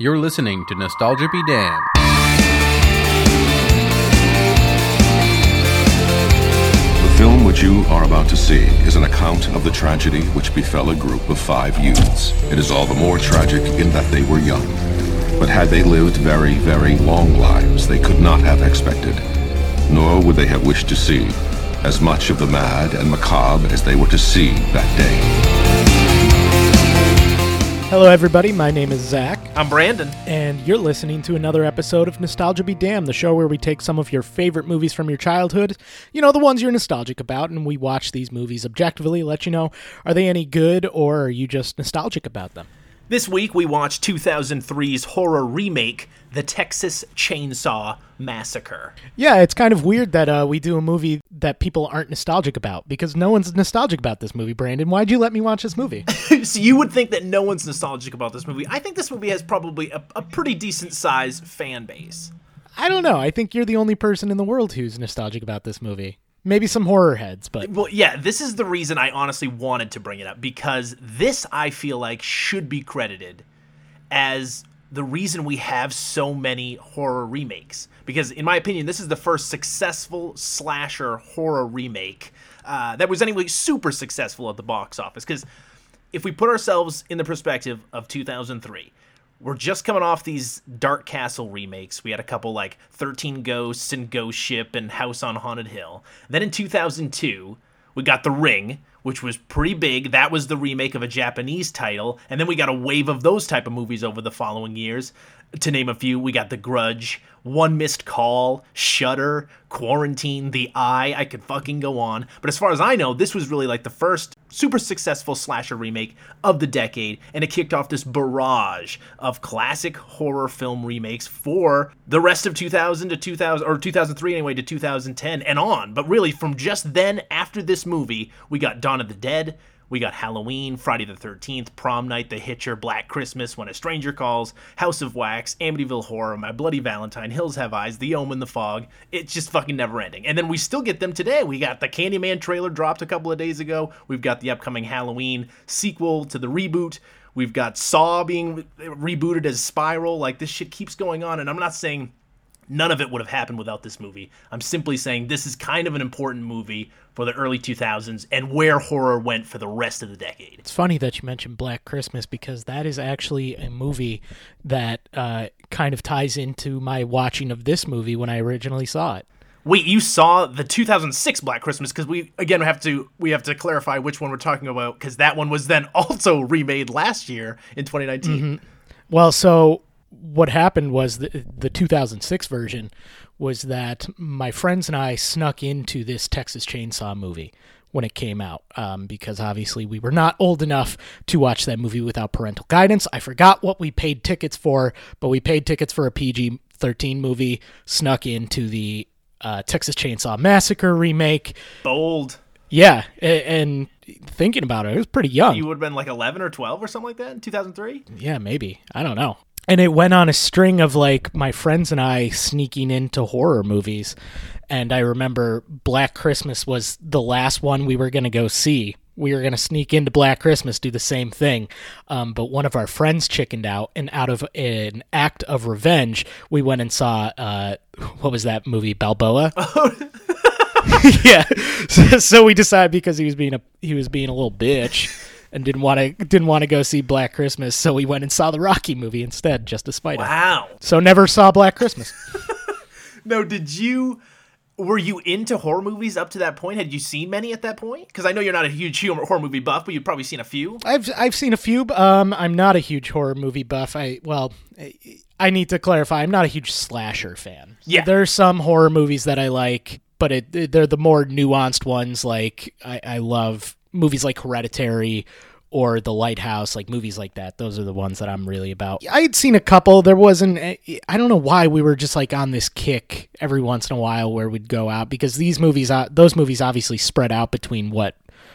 You're listening to Nostalgia Be Damn. The film which you are about to see is an account of the tragedy which befell a group of 5 youths. It is all the more tragic in that they were young. But had they lived very, very long lives, they could not have expected, nor would they have wished to see, as much of the mad and macabre as they were to see that day. Hello everybody, my name is Zach. I'm Brandon. And you're listening to another episode of Nostalgia Be Damn, the show where we take some of your favorite movies from your childhood, you know, the ones you're nostalgic about, and we watch these movies objectively, let you know, are they any good or are you just nostalgic about them? This week, we watched 2003's horror remake, The Texas Chainsaw Massacre. Yeah, it's kind of weird that we do a movie that people aren't nostalgic about, because no one's nostalgic about this movie, Brandon. Why'd you let me watch this movie? So you would think that no one's nostalgic about this movie. I think this movie has probably a pretty decent-sized fan base. I don't know. I think you're the only person in the world who's nostalgic about this movie. Maybe some horror heads, but... Well, yeah, this is the reason I honestly wanted to bring it up, because this, I feel like, should be credited as the reason we have so many horror remakes. Because, in my opinion, this is the first successful slasher horror remake that was anyway super successful at the box office. Because if we put ourselves in the perspective of 2003... We're just coming off these Dark Castle remakes. We had a couple like 13 Ghosts and Ghost Ship and House on Haunted Hill. Then in 2002, we got The Ring, which was pretty big. That was the remake of a Japanese title. And then we got a wave of those type of movies over the following years. To name a few, we got The Grudge, One Missed Call, Shudder, Quarantine, The Eye. I could fucking go on. But as far as I know, this was really like the first super successful slasher remake of the decade, and it kicked off this barrage of classic horror film remakes for the rest of 2003 anyway to 2010 and on. But really, from just then after this movie, we got Dawn of the Dead, we got Halloween, Friday the 13th, Prom Night, The Hitcher, Black Christmas, When a Stranger Calls, House of Wax, Amityville Horror, My Bloody Valentine, Hills Have Eyes, The Omen, The Fog. It's just fucking never ending. And then we still get them today. We got the Candyman trailer dropped a couple of days ago. We've got the upcoming Halloween sequel to the reboot. We've got Saw being rebooted as Spiral. Like, this shit keeps going on, and I'm not saying none of it would have happened without this movie. I'm simply saying this is kind of an important movie for the early 2000s and where horror went for the rest of the decade. It's funny that you mentioned Black Christmas, because that is actually a movie that kind of ties into my watching of this movie when I originally saw it. Wait, you saw the 2006 Black Christmas? Because we have to clarify which one we're talking about, because that one was then also remade last year in 2019. Mm-hmm. Well, so... what happened was the 2006 version was that my friends and I snuck into this Texas Chainsaw movie when it came out, because obviously we were not old enough to watch that movie without parental guidance. I forgot what we paid tickets for, but we paid tickets for a PG-13 movie, snuck into the Texas Chainsaw Massacre remake. Bold. Yeah, and thinking about it, I was pretty young. You would have been like 11 or 12 or something like that in 2003? Yeah, maybe. I don't know. And it went on a string of, like, my friends and I sneaking into horror movies. And I remember Black Christmas was the last one we were going to go see. We were going to sneak into Black Christmas, do the same thing. But one of our friends chickened out, and out of an act of revenge, we went and saw, what was that movie, Balboa? Yeah. So we decided, because he was being a little bitch. And didn't want to go see Black Christmas, so we went and saw the Rocky movie instead, just to spite him. Wow! So never saw Black Christmas. No, were you into horror movies up to that point? Had you seen many at that point? Because I know you're not a huge horror movie buff, but you've probably seen a few. I've seen a few. I'm not a huge horror movie buff. I need to clarify. I'm not a huge slasher fan. Yeah, there are some horror movies that I like, but they're the more nuanced ones. Like I love movies like Hereditary or The Lighthouse, like movies like that. Those are the ones that I'm really about. I had seen a couple. I don't know why we were just like on this kick every once in a while where we'd go out, because those movies obviously spread out between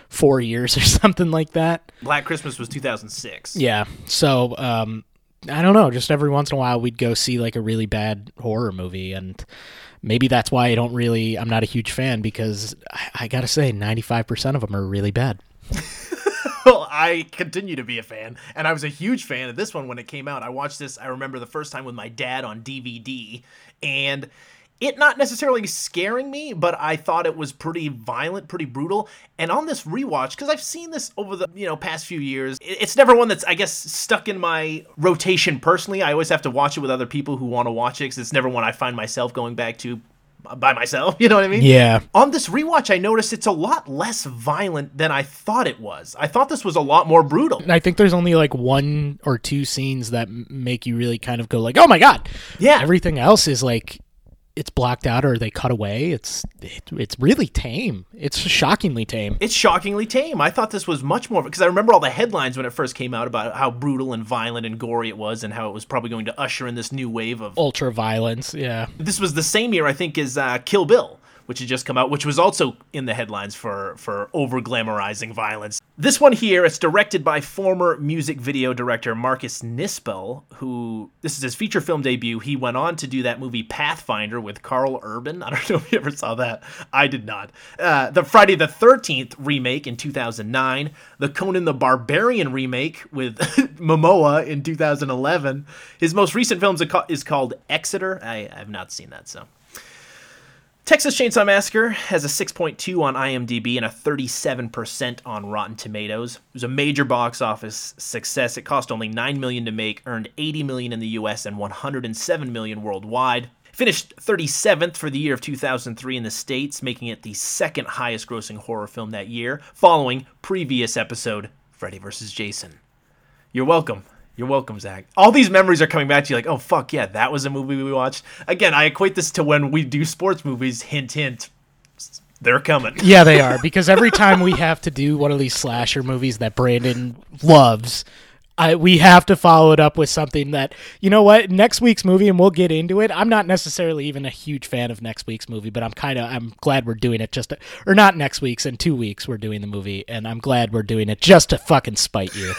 4 years or something like that. Black Christmas was 2006. Yeah. So, I don't know. Just every once in a while we'd go see like a really bad horror movie, and maybe that's why I'm not a huge fan, because I gotta say 95% of them are really bad. Well, I continue to be a fan, and I was a huge fan of this one when it came out. I watched this, I remember the first time with my dad on DVD, and it not necessarily scaring me, but I thought it was pretty violent, pretty brutal. And on this rewatch, because I've seen this over the past few years, it's never one that's, I guess, stuck in my rotation personally. I always have to watch it with other people who want to watch it, because it's never one I find myself going back to by myself, you know what I mean? Yeah. On this rewatch, I noticed it's a lot less violent than I thought it was. I thought this was a lot more brutal. And I think there's only like one or two scenes that make you really kind of go like, oh my God. Yeah. Everything else is like, it's blocked out or they cut away. It's really tame. It's shockingly tame. I thought this was much more, because I remember all the headlines when it first came out about how brutal and violent and gory it was, and how it was probably going to usher in this new wave of ultra violence. Yeah. This was the same year, I think, as Kill Bill, which had just come out, which was also in the headlines for over-glamorizing violence. This one here, it's directed by former music video director Marcus Nispel, who, this is his feature film debut. He went on to do that movie Pathfinder with Carl Urban. I don't know if you ever saw that. I did not. The Friday the 13th remake in 2009. The Conan the Barbarian remake with Momoa in 2011. His most recent film is called Exeter. I have not seen that, so... Texas Chainsaw Massacre has a 6.2 on IMDb and a 37% on Rotten Tomatoes. It was a major box office success. It cost only $9 million to make, earned $80 million in the US and $107 million worldwide. Finished 37th for the year of 2003 in the States, making it the second highest grossing horror film that year, following previous episode, Freddy vs. Jason. You're welcome. You're welcome, Zach. All these memories are coming back to you like, oh, fuck, yeah, that was a movie we watched. Again, I equate this to when we do sports movies, hint, hint, they're coming. Yeah, they are, because every time we have to do one of these slasher movies that Brandon loves, we have to follow it up with something that, you know what, next week's movie, and we'll get into it. I'm not necessarily even a huge fan of next week's movie, but I'm glad we're doing it or not next week's, in 2 weeks we're doing the movie, and I'm glad we're doing it just to fucking spite you.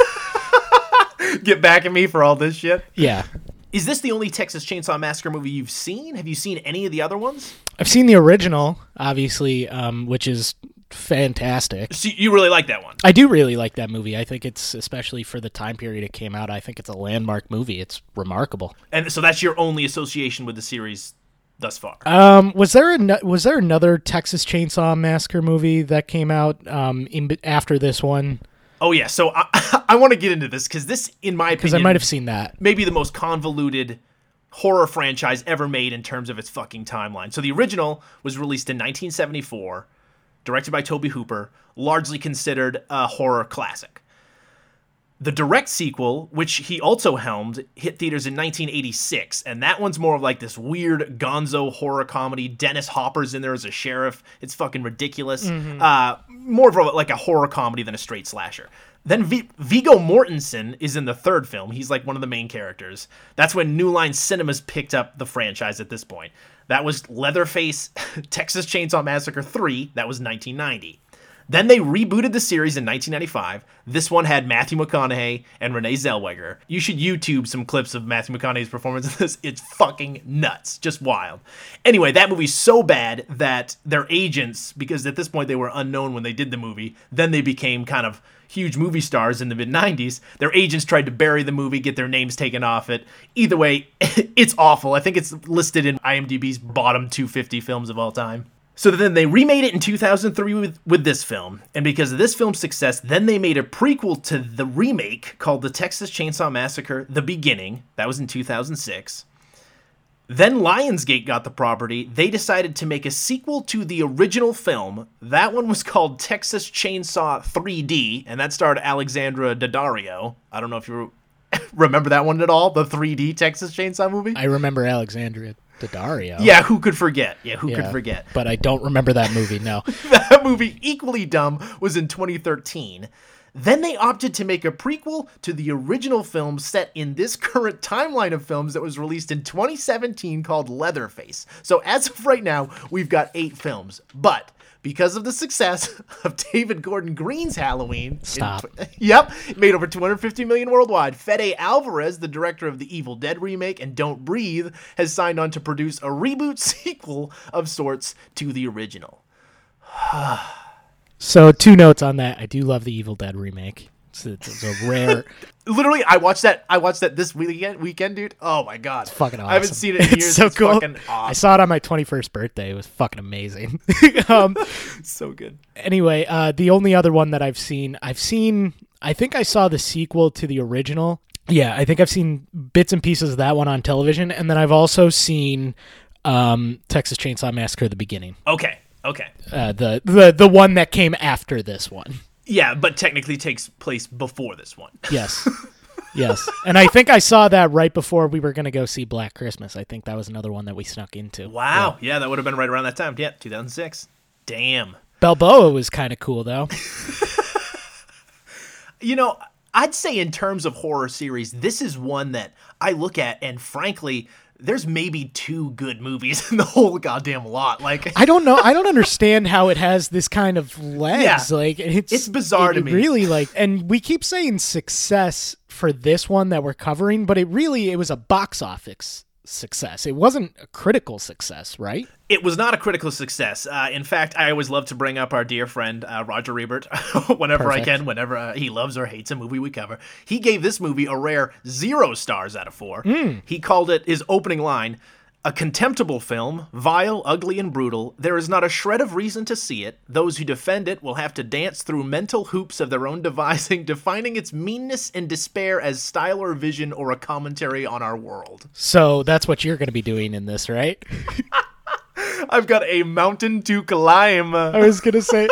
Get back at me for all this shit. Yeah. Is this the only Texas Chainsaw Massacre movie you've seen? Have you seen any of the other ones? I've seen the original, obviously, which is fantastic. So you really like that one? I do really like that movie. I think it's, especially for the time period it came out, I think it's a landmark movie. It's remarkable. And so that's your only association with the series thus far? Was there another Texas Chainsaw Massacre movie that came out after this one? Oh, yeah. So I want to get into this because this, in my opinion... Because I might have seen that. Maybe the most convoluted horror franchise ever made in terms of its fucking timeline. So the original was released in 1974, directed by Toby Hooper, largely considered a horror classic. The direct sequel, which he also helmed, hit theaters in 1986, and that one's more of like this weird gonzo horror comedy. Dennis Hopper's in there as a sheriff. It's fucking ridiculous. Mm-hmm. More of like a horror comedy than a straight slasher. Then Viggo Mortensen is in the third film. He's like one of the main characters. That's when New Line Cinemas picked up the franchise at this point. That was Leatherface, Texas Chainsaw Massacre 3. That was 1990. Then they rebooted the series in 1995. This one had Matthew McConaughey and Renee Zellweger. You should YouTube some clips of Matthew McConaughey's performance in this. It's fucking nuts. Just wild. Anyway, that movie's so bad that their agents, because at this point they were unknown when they did the movie, then they became kind of huge movie stars in the mid-90s. Their agents tried to bury the movie, get their names taken off it. Either way, it's awful. I think it's listed in IMDb's bottom 250 films of all time. So then they remade it in 2003 with this film, and because of this film's success, then they made a prequel to the remake called The Texas Chainsaw Massacre: The Beginning. That was in 2006. Then Lionsgate got the property. They decided to make a sequel to the original film. That one was called Texas Chainsaw 3D, and that starred Alexandra Daddario. I don't know if you remember that one at all, the 3D Texas Chainsaw movie? I remember Alexandra Daddario. Yeah, who could forget? But I don't remember that movie, no. That movie, equally dumb, was in 2013. Then they opted to make a prequel to the original film set in this current timeline of films that was released in 2017 called Leatherface. So as of right now, we've got 8 films. But because of the success of David Gordon Green's Halloween... Stop. It made over $250 million worldwide. Fede Alvarez, the director of the Evil Dead remake and Don't Breathe, has signed on to produce a reboot sequel of sorts to the original. So 2 notes on that. I do love the Evil Dead remake. It's a rare. Literally, I watched that this weekend, dude. Oh my god, it's fucking awesome. I haven't seen it in years. It's so cool. Fucking awesome. I saw it on my 21st birthday. It was fucking amazing. So good. Anyway, the only other one that I've seen. I think I saw the sequel to the original. Yeah, I think I've seen bits and pieces of that one on television, and then I've also seen Texas Chainsaw Massacre: The Beginning. Okay. The one that came after this one. Yeah, but technically takes place before this one. Yes. And I think I saw that right before we were going to go see Black Christmas. I think that was another one that we snuck into. Wow. Yeah, that would have been right around that time. Yeah, 2006. Damn. Balboa was kind of cool, though. You know, I'd say in terms of horror series, this is one that I look at and frankly... there's maybe two good movies in the whole goddamn lot. Like, I don't know. I don't understand how it has this kind of legs. Yeah, like, it's bizarre to me. Really, like, and we keep saying success for this one that we're covering, but it was a box office success. It wasn't a critical success, right? It was not a critical success. In fact, I always love to bring up our dear friend Roger Ebert whenever Perfect. I can, whenever he loves or hates a movie we cover. He gave this movie a rare 0 stars out of 4. He called it, his opening line, a contemptible film, vile, ugly, and brutal. There is not a shred of reason to see it. Those who defend it will have to dance through mental hoops of their own devising, defining its meanness and despair as style or vision or a commentary on our world. So that's what you're going to be doing in this, right? I've got a mountain to climb. I was gonna say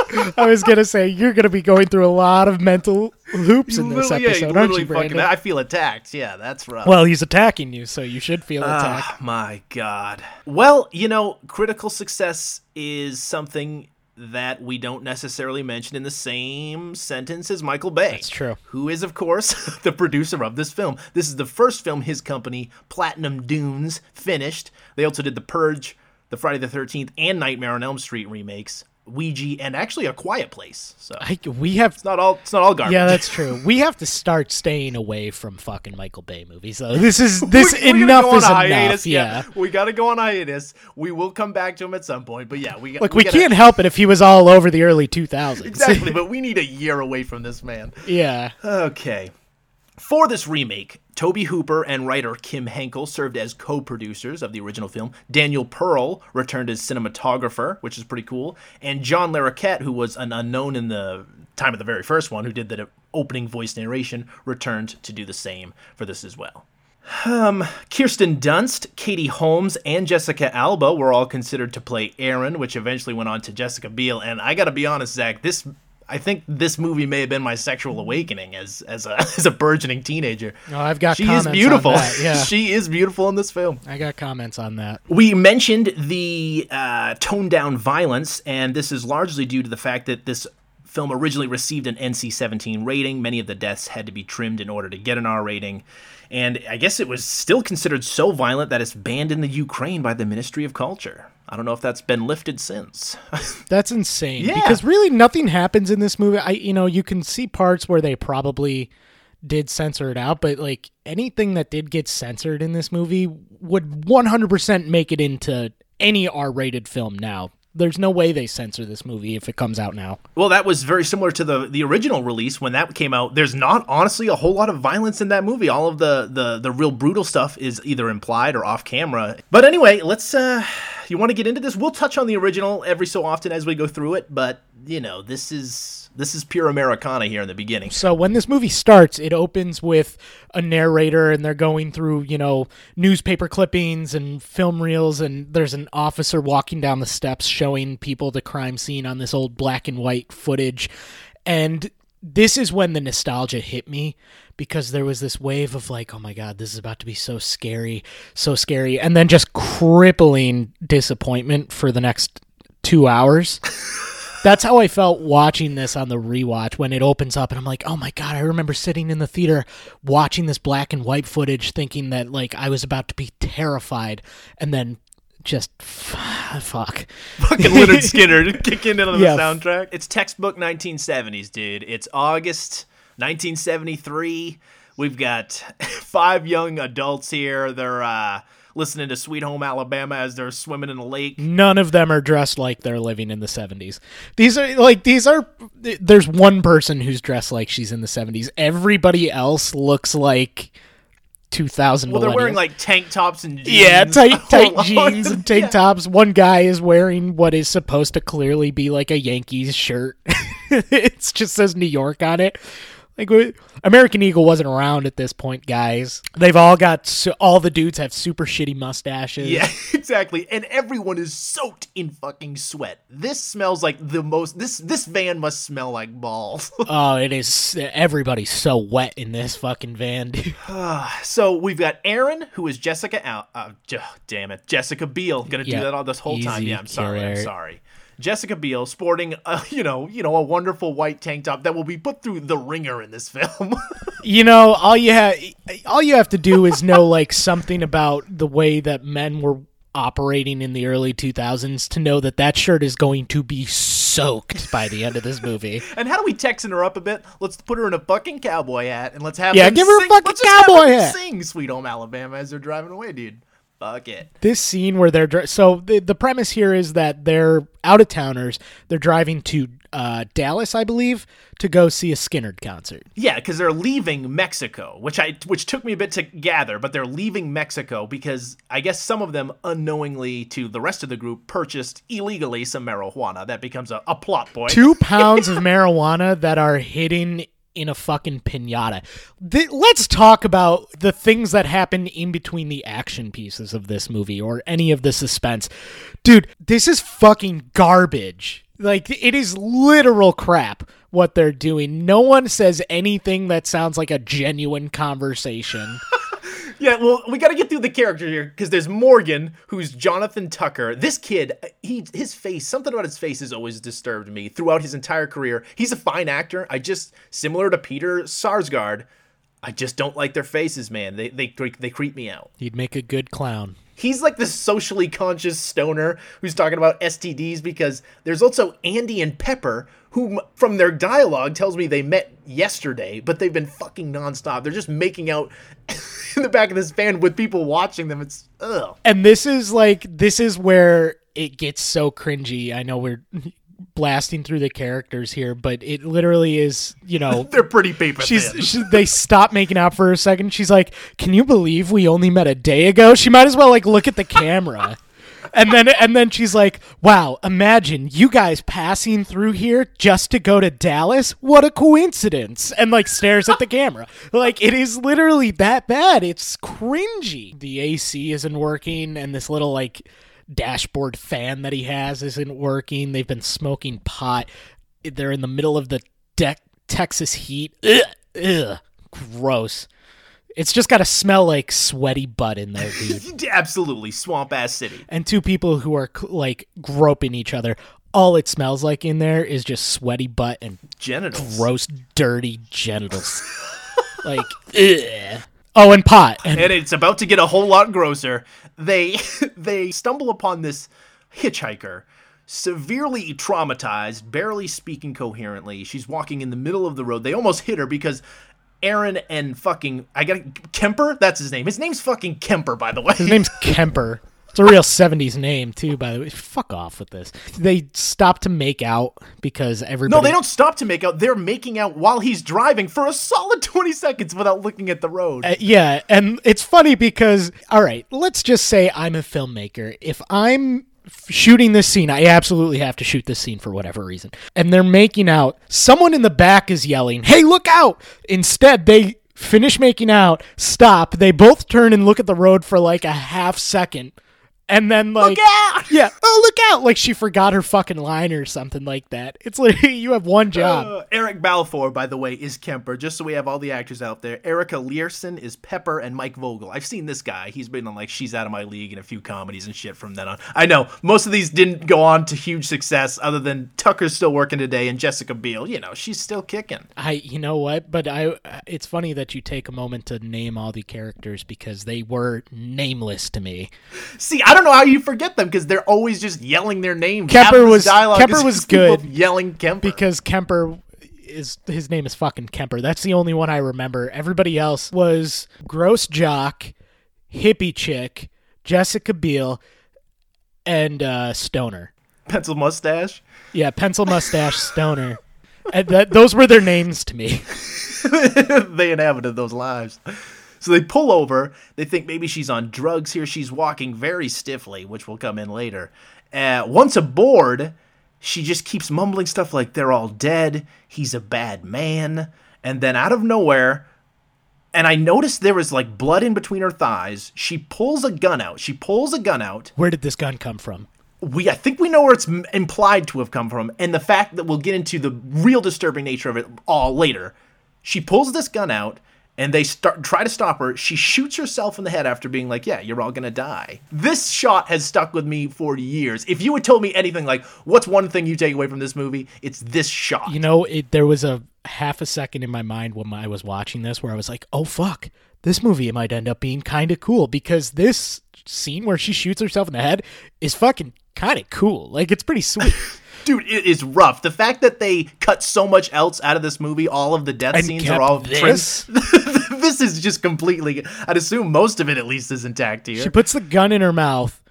you're gonna be going through a lot of mental hoops in this episode, aren't you, Brandon? I feel attacked. Yeah, that's rough. Well, he's attacking you, so you should feel attacked. My God. Well, you know, critical success is something that we don't necessarily mention in the same sentence as Michael Bay. That's true. Who is, of course, the producer of this film. This is the first film his company, Platinum Dunes, finished. They also did The Purge, the Friday the 13th and Nightmare on Elm Street remakes, Ouija, and actually A Quiet Place. So it's not all garbage. Yeah, that's true. We have to start staying away from fucking Michael Bay movies. So enough is enough. Yeah. We got to go on hiatus. We will come back to him at some point, but yeah, we can't help it if he was all over the early 2000s. Exactly, but we need a year away from this man. Yeah. Okay. For this remake, Toby Hooper and writer Kim Henkel served as co-producers of the original film. Daniel Pearl returned as cinematographer, which is pretty cool. And John Larroquette, who was an unknown in the time of the very first one, who did the opening voice narration, returned to do the same for this as well. Kirsten Dunst, Katie Holmes, and Jessica Alba were all considered to play Erin, which eventually went on to Jessica Biel. And I gotta be honest, Zach, I think this movie may have been my sexual awakening as a burgeoning teenager. Oh, I've got comments on that. She is beautiful. Yeah. She is beautiful in this film. I got comments on that. We mentioned the toned-down violence, and this is largely due to the fact that this film originally received an NC-17 rating. Many of the deaths had to be trimmed in order to get an R rating. And I guess it was still considered so violent that it's banned in the Ukraine by the Ministry of Culture. I don't know if that's been lifted since. That's insane. Yeah. Because really nothing happens in this movie. You can see parts where they probably did censor it out, but like anything that did get censored in this movie would 100% make it into any R-rated film now. There's no way they censor this movie if it comes out now. Well, that was very similar to the original release when that came out. There's not, honestly, a whole lot of violence in that movie. All of the real brutal stuff is either implied or off camera. But anyway, let's... you want to get into this? We'll touch on the original every so often as we go through it, but, you know, this is pure Americana here in the beginning. So when this movie starts, it opens with a narrator and they're going through, you know, newspaper clippings and film reels, and there's an officer walking down the steps showing people the crime scene on this old black and white footage. And this is when the nostalgia hit me, because there was this wave of like, oh my God, this is about to be so scary. And then just crippling disappointment for the next 2 hours. That's how I felt watching this on the rewatch when it opens up and I'm like, oh my God, I remember sitting in the theater watching this black and white footage thinking that like I was about to be terrified, and then just fuck. Fucking Leonard Skinner kicking in on the soundtrack. It's textbook 1970s, dude. It's August 1973. We've got five young adults here. They're listening to Sweet Home Alabama as they're swimming in a lake. None of them are dressed like they're living in the 70s. There's one person who's dressed like she's in the 70s. Everybody else looks like 2000 millennials. Well, they're wearing like tank tops and jeans. Yeah, tight jeans and tank tops. One guy is wearing what is supposed to clearly be like a Yankees shirt. It just says New York on it. Like, American Eagle wasn't around at this point, guys. They've all got, all the dudes have super shitty mustaches. Yeah, exactly. And everyone is soaked in fucking sweat. This smells like the most, this van must smell like balls. Oh, it is. Everybody's so wet in this fucking van, dude. So we've got Aaron, who is Jessica Biel. Gonna do that all this whole time. Yeah, I'm sorry. Jessica Biel, sporting, a wonderful white tank top that will be put through the ringer in this film. all you have to do is know like something about the way that men were operating in the early 2000s to know that that shirt is going to be soaked by the end of this movie. And how do we Texan her up a bit? Let's put her in a fucking cowboy hat and let's have them give her sing. A fucking cowboy hat. Sing Sweet Home Alabama as they're driving away, dude. Fuck it. This scene where they're the premise here is that they're out-of-towners. They're driving to Dallas, I believe, to go see a Skynyrd concert. Yeah, because they're leaving Mexico, which took me a bit to gather, but they're leaving Mexico because I guess some of them, unknowingly to the rest of the group, purchased illegally some marijuana. That becomes a plot point. 2 pounds of marijuana that are hidden in a fucking pinata. Let's talk about the things that happen in between the action pieces of this movie or any of the suspense. Dude, this is fucking garbage. Like, it is literal crap what they're doing. No one says anything that sounds like a genuine conversation. Yeah, well, we got to get through the character here because there's Morgan, who's Jonathan Tucker. This kid, something about his face has always disturbed me throughout his entire career. He's a fine actor. Similar to Peter Sarsgaard, I just don't like their faces, man. They creep me out. He'd make a good clown. He's like the socially conscious stoner who's talking about STDs because there's also Andy and Pepper, who from their dialogue tells me they met yesterday, but they've been fucking nonstop. They're just making out in the back of this van with people watching them. It's ugh. And this is where it gets so cringy. I know we're blasting through the characters here, but it literally is, they're pretty people. They stop making out for a second. She's like, can you believe we only met a day ago? She might as well like look at the camera. And then she's like, wow, imagine you guys passing through here just to go to Dallas. What a coincidence. And like stares at the camera. Like, it is literally that bad. It's cringy. The AC isn't working. And this little like dashboard fan that he has isn't working. They've been smoking pot. They're in the middle of the Texas heat. Ugh, gross. It's just got to smell like sweaty butt in there, dude. Absolutely. Swamp-ass city. And two people who are, like, groping each other. All it smells like in there is just sweaty butt and genitals. Gross, dirty genitals. Like, ugh. Oh, and pot. And it's about to get a whole lot grosser. They stumble upon this hitchhiker, severely traumatized, barely speaking coherently. She's walking in the middle of the road. They almost hit her because Aaron and fucking, Kemper? That's his name. His name's fucking Kemper, by the way. His name's Kemper. It's a real 70s name, too, by the way. Fuck off with this. They stop to make out because everybody... No, they don't stop to make out. They're making out while he's driving for a solid 20 seconds without looking at the road. Yeah, and it's funny because, all right, let's just say I'm a filmmaker. If I'm shooting this scene, I absolutely have to shoot this scene for whatever reason. And they're making out. Someone in the back is yelling, hey, look out! Instead, they finish making out, stop. They both turn and look at the road for like a half second. And then like, look out! Yeah, oh, look out. Like she forgot her fucking line or something like that. It's like, you have one job. Eric Balfour, by the way, is Kemper, just so we have all the actors out there. Erica Learson is Pepper and Mike Vogel. I've seen this guy. He's been on like She's Out of My League and a few comedies and shit from then on. I know most of these didn't go on to huge success other than Tucker's still working today and Jessica Biel, she's still kicking. You know what? But it's funny that you take a moment to name all the characters because they were nameless to me. See, I don't know how you forget them because they're always just yelling their name. Kemper was good. Yelling Kemper because Kemper is, his name is fucking Kemper. That's the only one I remember. Everybody else was gross jock, hippie chick, Jessica Biel, and stoner. Pencil mustache? Yeah, pencil mustache, stoner. And those were their names to me. They inhabited those lives. So they pull over. They think maybe she's on drugs here. She's walking very stiffly, which will come in later. Once aboard, she just keeps mumbling stuff like, they're all dead, he's a bad man. And then out of nowhere, and I noticed there was like blood in between her thighs, she pulls a gun out. Where did this gun come from? I think we know where it's implied to have come from. And the fact that we'll get into the real disturbing nature of it all later. She pulls this gun out. And they try to stop her. She shoots herself in the head after being like, yeah, you're all going to die. This shot has stuck with me for years. If you had told me anything like, what's one thing you take away from this movie? It's this shot. You know, there was a half a second in my mind when I was watching this where I was like, oh, fuck, this movie might end up being kind of cool. Because this scene where she shoots herself in the head is fucking kind of cool. Like, it's pretty sweet. Dude, it is rough. The fact that they cut so much else out of this movie, all of the death scenes are all this. This is just completely, I'd assume most of it at least is intact here. She puts the gun in her mouth,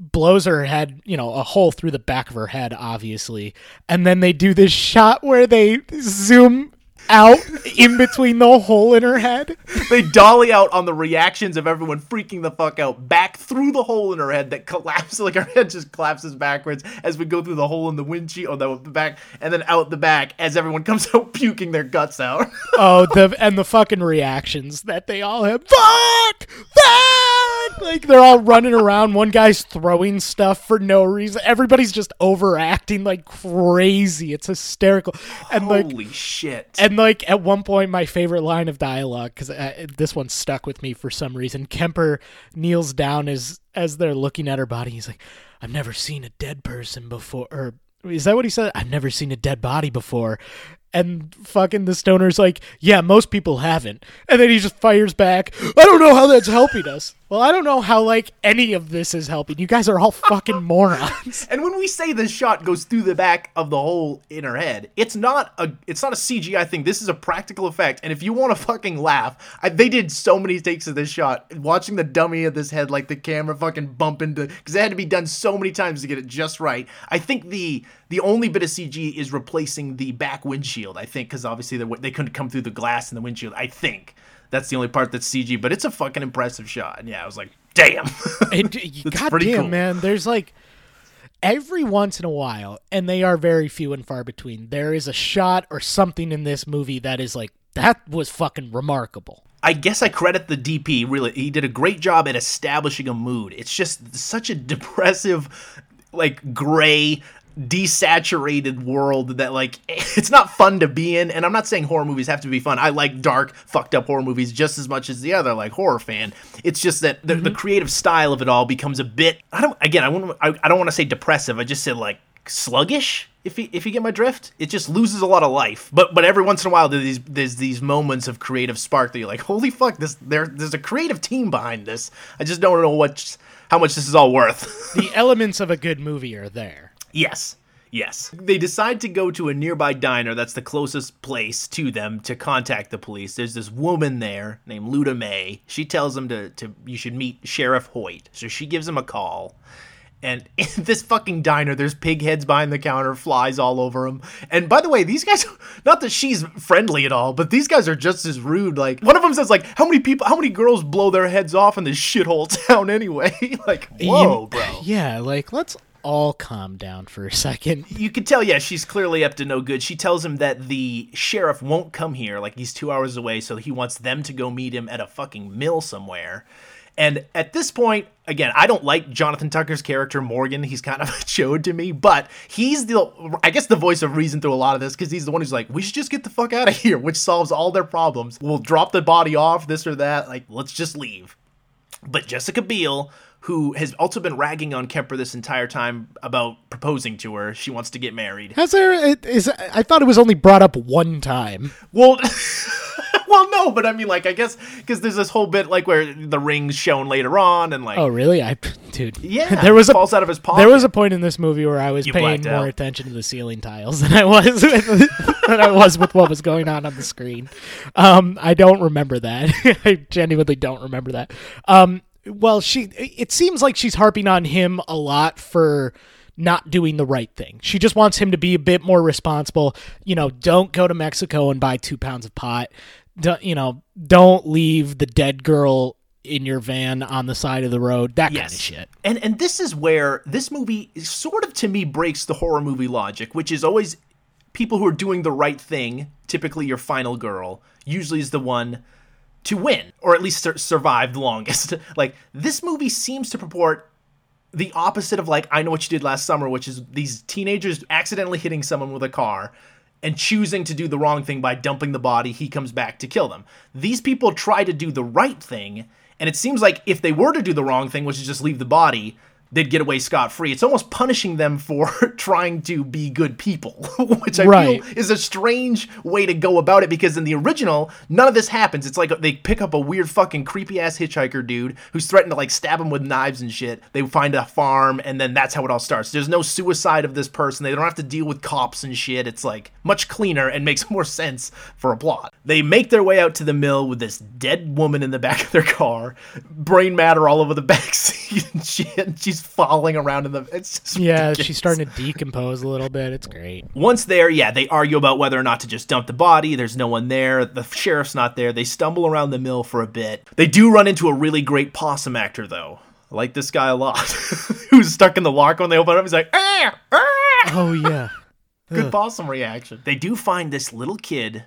blows her head, you know, a hole through the back of her head, obviously. And then they do this shot where they zoom out in between the hole in her head. They dolly out on the reactions of everyone freaking the fuck out back through the hole in her head that collapses, like her head just collapses backwards as we go through the hole in the windshield, or the back, and then out the back as everyone comes out puking their guts out. Oh, and the fucking reactions that they all have. Fuck! Fuck! Like, they're all running around. One guy's throwing stuff for no reason. Everybody's just overacting like crazy. It's hysterical. And holy shit. And like, at one point, my favorite line of dialogue, because this one stuck with me for some reason, Kemper kneels down as they're looking at her body. He's like, I've never seen a dead person before. Or is that what he said? I've never seen a dead body before. And fucking the stoner's like, yeah, most people haven't. And then he just fires back, I don't know how that's helping us. Well, I don't know how, like, any of this is helping. You guys are all fucking morons. And when we say this shot goes through the back of the hole in her head, it's not a CGI thing. This is a practical effect. And if you want to fucking laugh, they did so many takes of this shot. Watching the dummy of this head, like the camera fucking bump into, because it had to be done so many times to get it just right. I think the only bit of CG is replacing the back windshield, I think, because obviously they couldn't come through the glass in the windshield, I think. That's the only part that's CG, but it's a fucking impressive shot. And yeah, I was like, damn. God damn, cool. Man. There's like, every once in a while, and they are very few and far between, there is a shot or something in this movie that is like, that was fucking remarkable. I guess I credit the DP, really. He did a great job at establishing a mood. It's just such a depressive, like, gray, desaturated world that, like, it's not fun to be in. And I'm not saying horror movies have to be fun. I like dark, fucked up horror movies just as much as the other, like, horror fan. It's just that the creative style of it all becomes a bit, I don't want to say depressive. I just said, like, sluggish, if you get my drift. It just loses a lot of life. But every once in a while there's these moments of creative spark that you're like, holy fuck, there's a creative team behind this. I just don't know how much this is all worth. The elements of a good movie are there. Yes. They decide to go to a nearby diner that's the closest place to them to contact the police. There's this woman there named Luda May. She tells them to you should meet Sheriff Hoyt. So she gives him a call. And in this fucking diner, there's pig heads behind the counter, flies all over them. And by the way, these guys, not that she's friendly at all, but these guys are just as rude. Like, one of them says, like, how many girls blow their heads off in this shithole town anyway? Like, whoa, bro. Yeah, like, let's all calm down for a second. You can tell, yeah, she's clearly up to no good. She tells him that the sheriff won't come here, like he's 2 hours away, so he wants them to go meet him at a fucking mill somewhere. And at this point, again, I don't like Jonathan Tucker's character, Morgan. He's kind of a chode to me, but he's the voice of reason through a lot of this, because he's the one who's like, we should just get the fuck out of here, which solves all their problems. We'll drop the body off, this or that, like, let's just leave. But Jessica Biel, who has also been ragging on Kemper this entire time about proposing to her. She wants to get married. I thought it was only brought up one time. Well, well, no, but I mean, like, I guess, because there's this whole bit, like, where the ring's shown later on, and, like... Oh, really? I dude. Yeah, falls out of his pocket. There was a point in this movie where I was paying more attention to the ceiling tiles than I was with what was going on the screen. I don't remember that. I genuinely don't remember that. Well, it seems like she's harping on him a lot for not doing the right thing. She just wants him to be a bit more responsible. You know, don't go to Mexico and buy 2 pounds of pot. Don't leave the dead girl in your van on the side of the road, that kind of shit. And this is where this movie sort of, to me, breaks the horror movie logic, which is always people who are doing the right thing, typically your final girl, usually is the one to win, or at least survive the longest. Like, this movie seems to purport the opposite of, like, I Know What You Did Last Summer, which is these teenagers accidentally hitting someone with a car and choosing to do the wrong thing by dumping the body. He comes back to kill them. These people try to do the right thing, and it seems like if they were to do the wrong thing, which is just leave the body, they'd get away scot-free. It's almost punishing them for trying to be good people, which I feel is a strange way to go about it, because in the original, none of this happens. It's like they pick up a weird fucking creepy-ass hitchhiker dude who's threatened to, like, stab him with knives and shit. They find a farm, and then that's how it all starts. There's no suicide of this person. They don't have to deal with cops and shit. It's, like, much cleaner and makes more sense for a plot. They make their way out to the mill with this dead woman in the back of their car, brain matter all over the backseat and shit. She's falling around in the... It's just ridiculous. She's starting to decompose a little bit. It's great. Once there, they argue about whether or not to just dump the body. There's no one there. The sheriff's not there. They stumble around the mill for a bit. They do run into a really great possum actor, though. I like this guy a lot. Who's stuck in the lock when they open up. He's like, ah! Ah! Oh, yeah. Good possum reaction. They do find this little kid,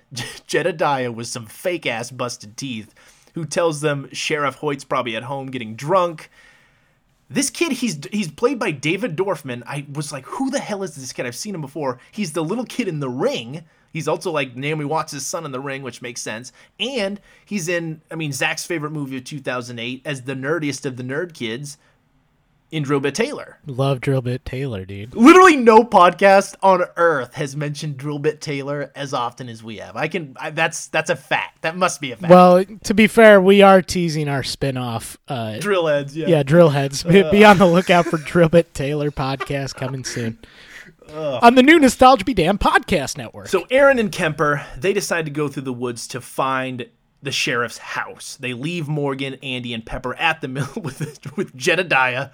Jedediah, with some fake-ass busted teeth, who tells them Sheriff Hoyt's probably at home getting drunk. This kid, he's played by David Dorfman. I was like, who the hell is this kid? I've seen him before. He's the little kid in The Ring. He's also like Naomi Watts' son in The Ring, which makes sense. And he's in, Zach's favorite movie of 2008 as the nerdiest of the nerd kids in Drill Bit Taylor. Love Drill Bit Taylor, dude. Literally no podcast on earth has mentioned Drill Bit Taylor as often as we have. That's a fact. That must be a fact. Well, to be fair, we are teasing our spinoff. Drill Heads, yeah. Yeah, Drill Heads. Be on the lookout for Drill Bit Taylor podcast coming soon. On the new Nostalgia Be Damn podcast network. So Aaron and Kemper, they decide to go through the woods to find the sheriff's house. They leave Morgan, Andy, and Pepper at the mill with Jedediah,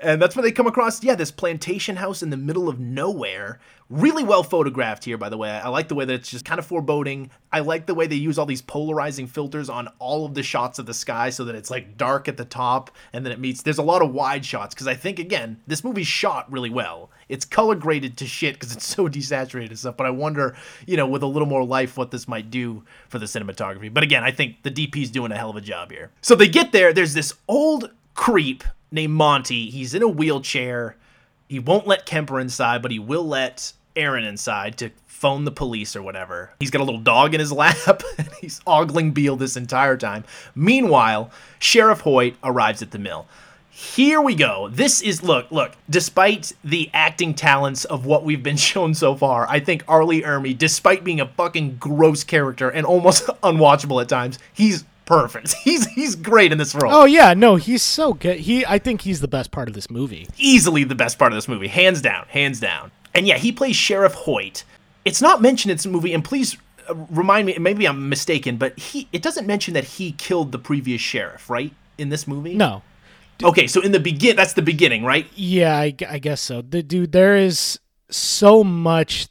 and that's when they come across this plantation house in the middle of nowhere. Really well photographed here, by the way. I like the way that it's just kind of foreboding. I like the way they use all these polarizing filters on all of the shots of the sky so that it's like dark at the top and then it meets. There's a lot of wide shots because I think, again, this movie's shot really well. It's color graded to shit because it's so desaturated and stuff, but I wonder, with a little more life, what this might do for the cinematography. But again, I think the DP's doing a hell of a job here. So they get there. There's this old creep named Monty. He's in a wheelchair. He won't let Kemper inside, but he will let Aaron inside to phone the police or whatever. He's got a little dog in his lap, and he's ogling Beale this entire time. Meanwhile, Sheriff Hoyt arrives at the mill. Here we go. This is, look, despite the acting talents of what we've been shown so far, I think Arlie Ermey, despite being a fucking gross character and almost unwatchable at times, he's perfect. He's great in this role. Oh yeah, no, he's so good. I think he's the best part of this movie. Easily the best part of this movie. Hands down. And yeah, he plays Sheriff Hoyt. It's not mentioned in this movie, and please remind me, maybe I'm mistaken, but it doesn't mention that he killed the previous sheriff, right? In this movie? No. Okay, so in the that's the beginning, right? Yeah, I guess so. Dude, there is so much...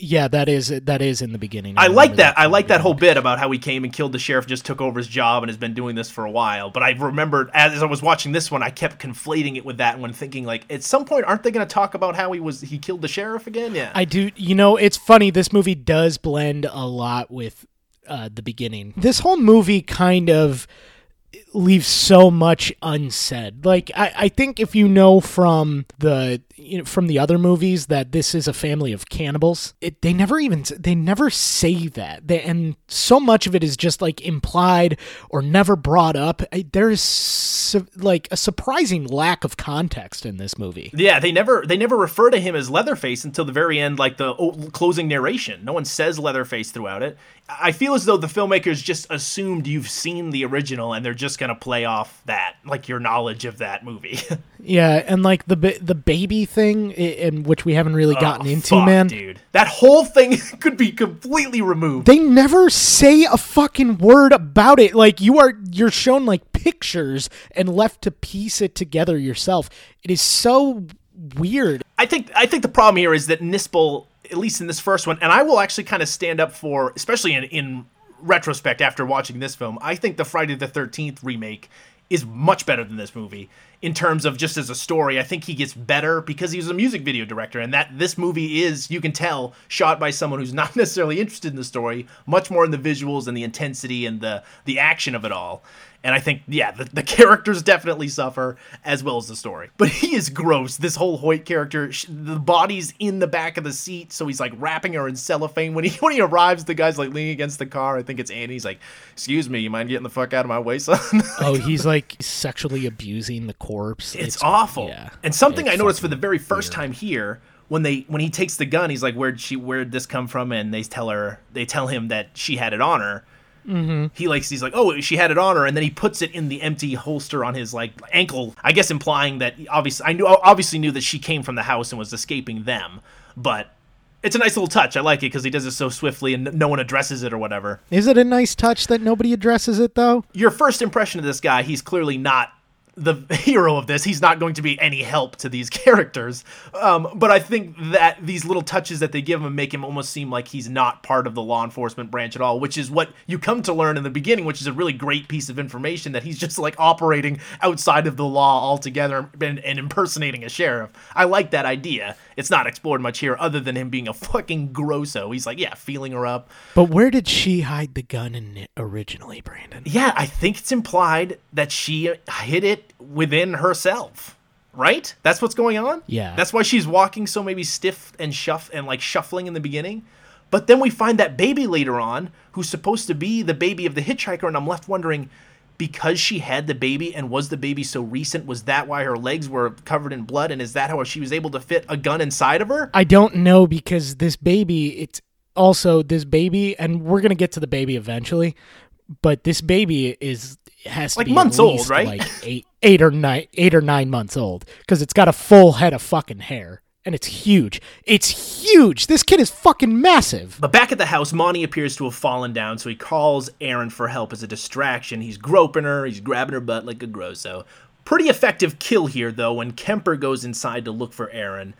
Yeah, that is in the beginning. I like that. I like that whole bit about how he came and killed the sheriff, just took over his job, and has been doing this for a while. But I remembered as I was watching this one, I kept conflating it with that one, thinking like, at some point, aren't they going to talk about how he killed the sheriff again? Yeah, I do. It's funny. This movie does blend a lot with the beginning. This whole movie kind of leaves so much unsaid. Like I think if from the from the other movies that this is a family of cannibals, they never say that, and so much of it is just like implied or never brought up. There is like a surprising lack of context in this movie. Yeah, they never refer to him as Leatherface until the very end, like the closing narration. No one says Leatherface throughout it. I feel as though the filmmakers just assumed you've seen the original and they're just gonna going to play off that, like your knowledge of that movie. Yeah, and like the baby thing, in which we haven't really gotten into, fuck, man. Dude, that whole thing could be completely removed. They never say a fucking word about it. Like you're shown like pictures and left to piece it together yourself. It is so weird. I think the problem here is that Nispel, at least in this first one, and I will actually kind of stand up for, especially in retrospect after watching this film, I think the Friday the 13th remake is much better than this movie in terms of just as a story. I think he gets better because he was a music video director, and that this movie is, you can tell, shot by someone who's not necessarily interested in the story, much more in the visuals and the intensity and the action of it all. And I think, yeah, the characters definitely suffer as well as the story. But he is gross, this whole Hoyt character. The body's in the back of the seat, so he's like wrapping her in cellophane. When he arrives, the guy's like leaning against the car. I think it's Annie. He's like, "Excuse me, you mind getting the fuck out of my way, son?" Oh, he's like sexually abusing the corpse. It's awful. Yeah. And something I noticed for the very first time here, when he takes the gun, he's like, "Where'd this come from?" And they tell him that she had it on her. Mm-hmm. He's like, "Oh, she had it on her," and then he puts it in the empty holster on his like ankle, I guess implying that obviously knew that she came from the house and was escaping them. But it's a nice little touch. I like it because he does it so swiftly and no one addresses it or whatever. Is it a nice touch that nobody addresses it though? Your first impression of this guy, he's clearly not the hero of this. He's not going to be any help to these characters. But I think that these little touches that they give him make him almost seem like he's not part of the law enforcement branch at all, which is what you come to learn in the beginning, which is a really great piece of information, that he's just like operating outside of the law altogether and impersonating a sheriff. I like that idea. It's not explored much here other than him being a fucking grosso. He's like, yeah, feeling her up. But where did she hide the gun in it originally, Brandon? Yeah, I think it's implied that she hid it within herself, right? That's what's going on. Yeah, that's why she's walking so maybe stiff and shuffling in the beginning. But then we find that baby later on, who's supposed to be the baby of the hitchhiker, and I'm left wondering, because she had the baby, and was the baby so recent, was that why her legs were covered in blood, and is that how she was able to fit a gun inside of her? I don't know, because this baby, and we're gonna get to the baby eventually, but this baby has to like be months old, right? Like eight or nine months old, because it's got a full head of fucking hair, and it's huge. It's huge. This kid is fucking massive. But back at the house, Monty appears to have fallen down, so he calls Aaron for help as a distraction. He's groping her. He's grabbing her butt like a grosso. Pretty effective kill here, though, when Kemper goes inside to look for Aaron.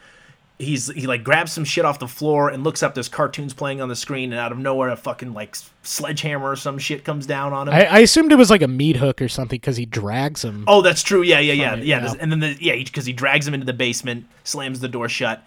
He like grabs some shit off the floor and looks up. There's cartoons playing on the screen, and out of nowhere, a fucking like sledgehammer or some shit comes down on him. I assumed it was like a meat hook or something because he drags him. Oh, that's true. Yeah. And then because he drags him into the basement, slams the door shut.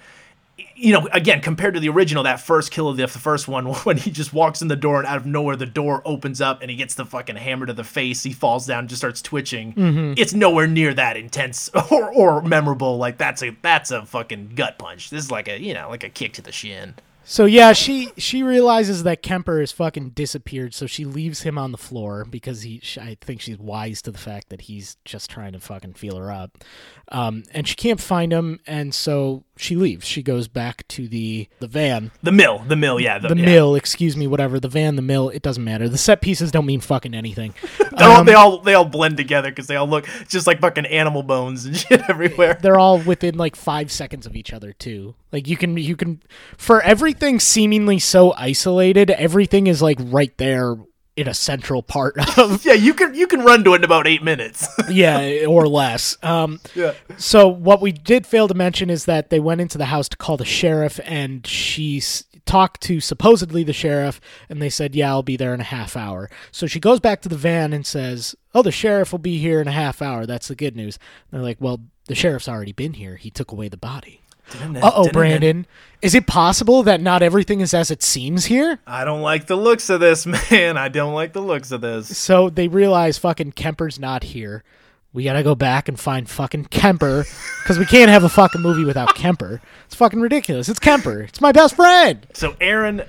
You know, again, compared to the original, that first kill of the first one, when he just walks in the door and out of nowhere the door opens up and he gets the fucking hammer to the face, he falls down and just starts twitching. Mm-hmm. It's nowhere near that intense or memorable. Like that's a fucking gut punch. This is like a kick to the shin. So yeah, she realizes that Kemper has fucking disappeared, so she leaves him on the floor because I think she's wise to the fact that he's just trying to fucking feel her up. And she can't find him, and so she leaves. She goes back to the van. The mill, yeah. The van, the mill, it doesn't matter. The set pieces don't mean fucking anything. They all blend together because they all look just like fucking animal bones and shit everywhere. They're all within like 5 seconds of each other too. Like you can for everything seemingly so isolated, everything is like right there in a central part of. Yeah, you can run to it in about 8 minutes. Yeah, or less. Yeah. So what we did fail to mention is that they went into the house to call the sheriff, and she talked to supposedly the sheriff, and they said, yeah, I'll be there in a half hour. So she goes back to the van and says, oh, the sheriff will be here in a half hour. That's the good news. And they're like, well, the sheriff's already been here. He took away the body. Uh-oh, Brandon. Is it possible that not everything is as it seems here? I don't like the looks of this, man. I don't like the looks of this. So they realize fucking Kemper's not here. We gotta go back and find fucking Kemper, because we can't have a fucking movie without Kemper. It's fucking ridiculous. It's Kemper. It's my best friend. So Aaron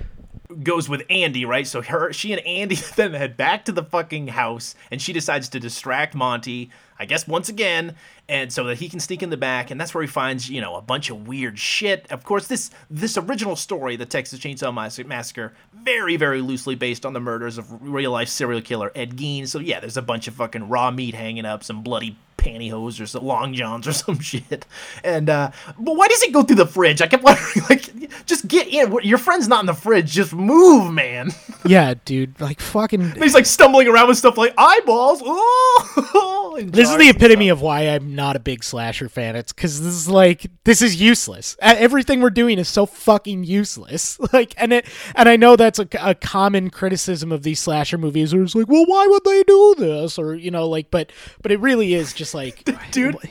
goes with Andy, right? So she and Andy then head back to the fucking house, and she decides to distract Monty, I guess once again, and so that he can sneak in the back, and that's where he finds, you know, a bunch of weird shit. Of course, this original story, The Texas Chainsaw Massacre, very, very loosely based on the murders of real-life serial killer Ed Gein. So yeah, there's a bunch of fucking raw meat hanging up, some bloody pantyhose or some long johns or some shit. And but why does it go through the fridge? I kept wondering, like, just get in. Your friend's not in the fridge. Just move, man. Yeah, dude. Like, fucking. And he's like stumbling around with stuff like eyeballs. Oh, this is the epitome of why I'm not a big slasher fan. It's because this is useless. Everything we're doing is so fucking useless. Like, and I know that's a common criticism of these slasher movies. Where it's like, well, why would they do this? Or, you know, like, but it really is just like, dude, what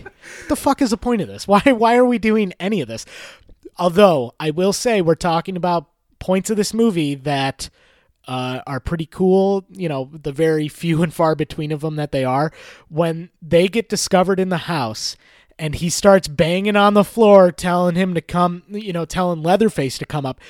the fuck is the point of this? Why are we doing any of this? Although I will say we're talking about points of this movie that are pretty cool, you know, the very few and far between of them that they are. When they get discovered in the house and he starts banging on the floor telling Leatherface to come up,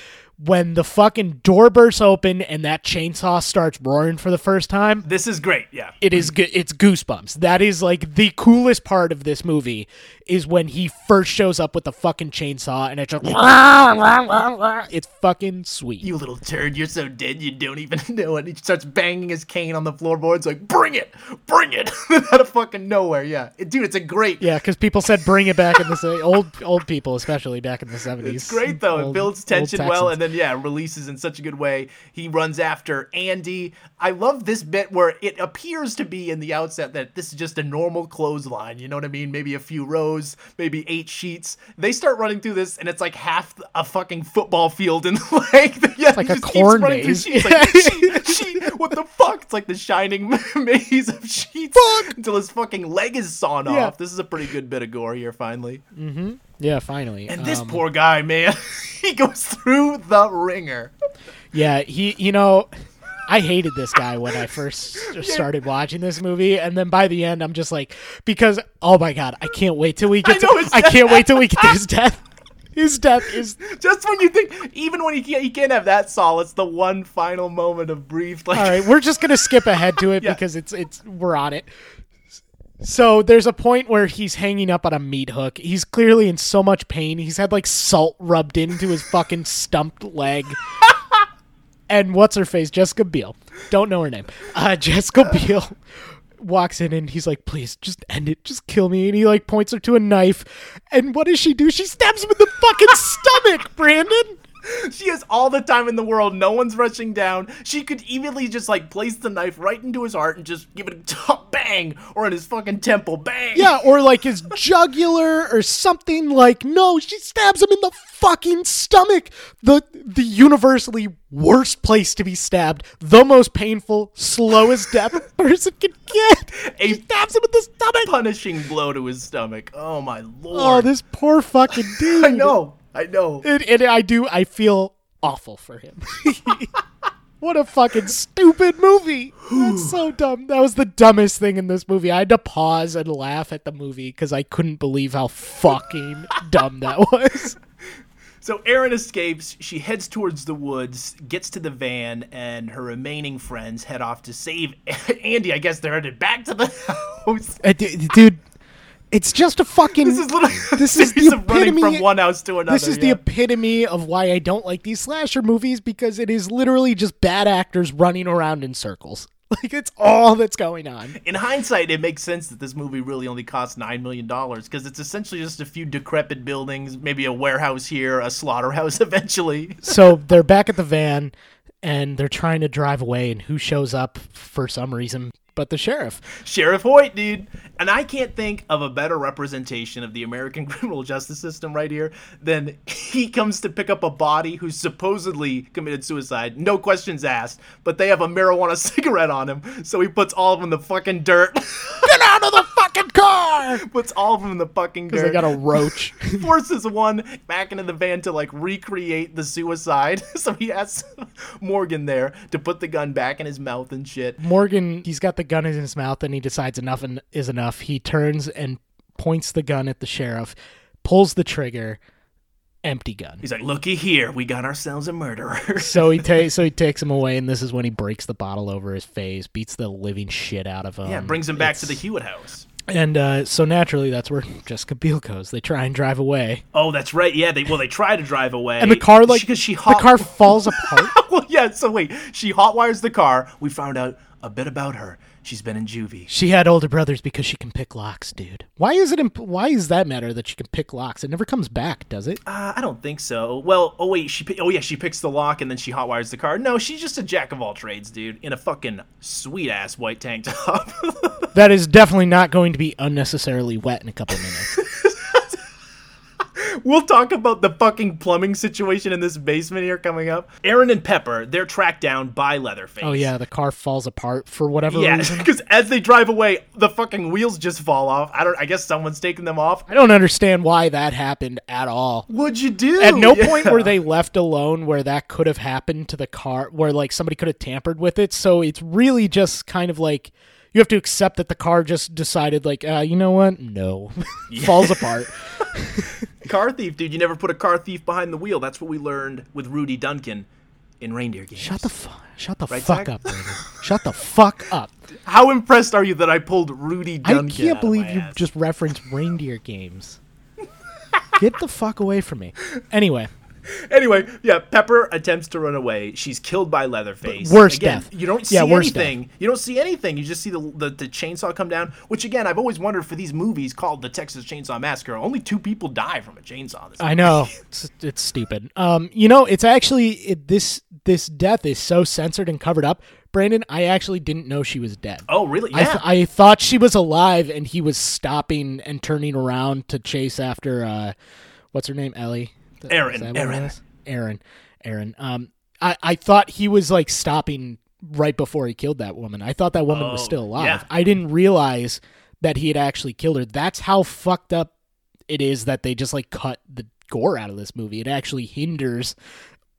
when the fucking door bursts open and that chainsaw starts roaring for the first time. This is great, yeah. It is it's goosebumps. That is like the coolest part of this movie is when he first shows up with the fucking chainsaw and it's just it's fucking sweet. You little turd, you're so dead you don't even know it. He starts banging his cane on the floorboards like, bring it out of fucking nowhere, yeah. Dude, it's a great... Yeah, because people said bring it back in the... old people, especially back in the 70s. It's great, though. It builds tension well, and then, yeah, releases in such a good way. He runs after Andy. I love this bit where it appears to be in the outset that this is just a normal clothesline. You know what I mean? Maybe a few rows, maybe 8 sheets. They start running through this, and it's like half a fucking football field in the lake. Yeah, it's like a corn maze. Sheets, like, sheet, what the fuck? It's like the Shining maze of sheets. Fuck! Until his fucking leg is sawn off. This is a pretty good bit of gore here, finally. Mm-hmm. Yeah, finally. And this poor guy, man, he goes through the ringer. Yeah, I hated this guy when I first started watching this movie. And then by the end, I'm just like, because, oh my God, I can't wait till we get to his death. His death is... Just when you think, even when he can't have that solace, the one final moment of brief. Like... All right, we're just going to skip ahead to it because we're on it. So there's a point where he's hanging up on a meat hook. He's clearly in so much pain. He's had like salt rubbed into his fucking stumped leg. And what's her face? Jessica Biel. Don't know her name. Jessica Biel walks in and he's like, please just end it. Just kill me. And he like points her to a knife. And what does she do? She stabs him in the fucking stomach, Brandon. She has all the time in the world. No one's rushing down. She could evenly just, like, place the knife right into his heart and just give it a top bang, or in his fucking temple, bang. Yeah, or, like, his jugular or something. Like, no, she stabs him in the fucking stomach. The universally worst place to be stabbed. The most painful, slowest death a person can get. She stabs him in the stomach. Punishing blow to his stomach. Oh, my Lord. Oh, this poor fucking dude. I know. And I do. I feel awful for him. What a fucking stupid movie. That's so dumb. That was the dumbest thing in this movie. I had to pause and laugh at the movie because I couldn't believe how fucking dumb that was. So Erin escapes. She heads towards the woods, gets to the van, and her remaining friends head off to save Andy. I guess they're headed back to the house. Dude. It's just a fucking... This is literally running from one house to another. This is the epitome of why I don't like these slasher movies, because it is literally just bad actors running around in circles. Like, it's all that's going on. In hindsight, it makes sense that this movie really only cost $9 million, because it's essentially just a few decrepit buildings, maybe a warehouse here, a slaughterhouse eventually. So they're back at the van, and they're trying to drive away, and who shows up for some reason... But the sheriff. Sheriff Hoyt, dude. And I can't think of a better representation of the American criminal justice system right here than he comes to pick up a body who supposedly committed suicide, no questions asked, but they have a marijuana cigarette on him, so he puts all of them in the fucking dirt. Get out of the fucking car! Puts all of them in the fucking dirt. Because they got a roach. Forces one back into the van to, like, recreate the suicide. So he asks Morgan there to put the gun back in his mouth and shit. Morgan, he's got the gun is in his mouth and he decides enough and is enough. He turns and points the gun at the sheriff, pulls the trigger, empty gun. He's like, looky here, we got ourselves a murderer. so he takes him away, and this is when he breaks the bottle over his face, beats the living shit out of him. Yeah, brings him back to the Hewitt house. And so naturally, that's where Jessica Biel goes. They try and drive away. Oh, that's right. Yeah, they try to drive away. And the car, like, the car falls apart. Well, yeah, so wait, she hotwires the car. We found out a bit about her. She's been in juvie. She had older brothers because she can pick locks, dude. Why does that matter that she can pick locks? It never comes back, does it? I don't think so. Well, oh wait, she picks the lock and then she hotwires the car. No, she's just a jack of all trades, dude, in a fucking sweet ass white tank top. That is definitely not going to be unnecessarily wet in a couple minutes. We'll talk about the fucking plumbing situation in this basement here coming up. Aaron and Pepper, they're tracked down by Leatherface. Oh, yeah, the car falls apart for whatever reason. Yeah, because as they drive away, the fucking wheels just fall off. I guess someone's taking them off. I don't understand why that happened at all. What'd you do? At no point were they left alone where that could have happened to the car, where, like, somebody could have tampered with it. So it's really just kind of like... You have to accept that the car just decided, like, you know what? No. Falls apart. Car thief, dude. You never put a car thief behind the wheel. That's what we learned with Rudy Duncan in Reindeer Games. Shut the fuck up, baby. Shut the fuck up. How impressed are you that I pulled Rudy Duncan? I can't believe you just referenced Reindeer Games. Get the fuck away from me. Anyway, yeah, Pepper attempts to run away. She's killed by Leatherface. But worse again, death. You don't see anything. Death. You don't see anything. You just see the chainsaw come down, which, again, I've always wondered for these movies called The Texas Chainsaw Massacre. Only 2 people die from a chainsaw. I know. It's stupid. You know, it's actually this death is so censored and covered up. Brandon, I actually didn't know she was dead. Oh, really? Yeah. I thought she was alive, and he was stopping and turning around to chase after, what's her name, Ellie? Aaron. I thought he was, like, stopping right before he killed that woman. I thought that woman was still alive. Yeah. I didn't realize that he had actually killed her. That's how fucked up it is that they just, like, cut the gore out of this movie. It actually hinders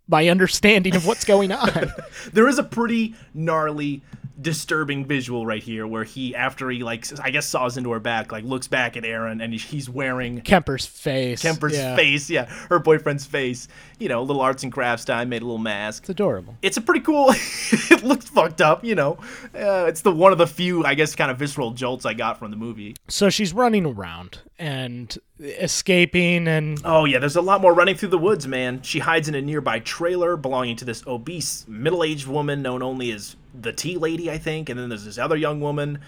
my understanding of what's going on. There is a pretty gnarly, disturbing visual right here where he, after he, like, I guess saws into her back, like, looks back at Aaron, and he's wearing Kemper's face, her boyfriend's face, you know, a little arts and crafts time, made a little mask. It's adorable. It's a pretty cool it looked fucked up, you know. It's the one of the few, I guess, kind of visceral jolts I got from the movie. So she's running around and escaping, and there's a lot more running through the woods, man. She hides in a nearby trailer belonging to this obese middle-aged woman known only as the tea lady, I think, and then there's this other young woman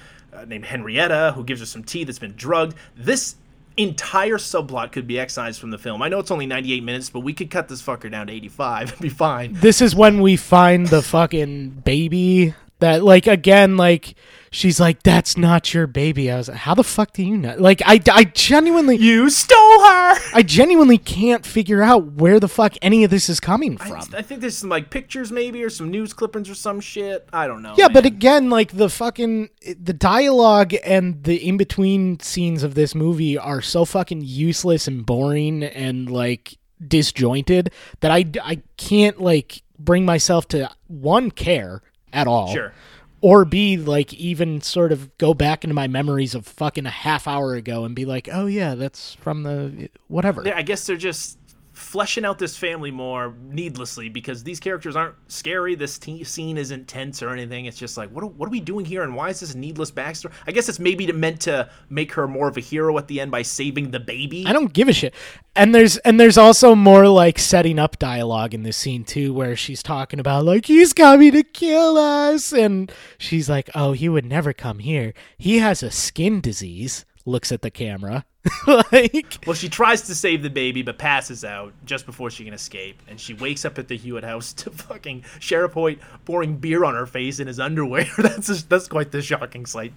named Henrietta who gives her some tea that's been drugged. This entire subplot could be excised from the film. I know it's only 98 minutes, but we could cut this fucker down to 85 and be fine. This is when we find the fucking baby that, like, again, like, she's like, that's not your baby. I was like, how the fuck do you know? Like, I genuinely... You stole her! I genuinely can't figure out where the fuck any of this is coming from. I think there's some, like, pictures maybe, or some news clippings or some shit. I don't know. Yeah, man. But again, like, the fucking... The dialogue and the in-between scenes of this movie are so fucking useless and boring and, like, disjointed that I can't, like, bring myself to, one, care... at all. Sure. Or be like, even sort of go back into my memories of fucking a half hour ago and be like, oh yeah, that's from the whatever. Yeah, I guess they're just fleshing out this family more needlessly because these characters aren't scary. This scene isn't tense or anything. It's just like, what are we doing here, and why is this a needless backstory? I guess it's maybe meant to make her more of a hero at the end by saving the baby. I don't give a shit. And there's also more, like, setting up dialogue in this scene too, where she's talking about, like, he's coming to kill us, and she's like, oh, he would never come here. He has a skin disease. Looks at the camera. Like, well, she tries to save the baby but passes out just before she can escape, and she wakes up at the Hewitt house to fucking Sheriff Hoyt pouring beer on her face in his underwear. That's quite the shocking sight.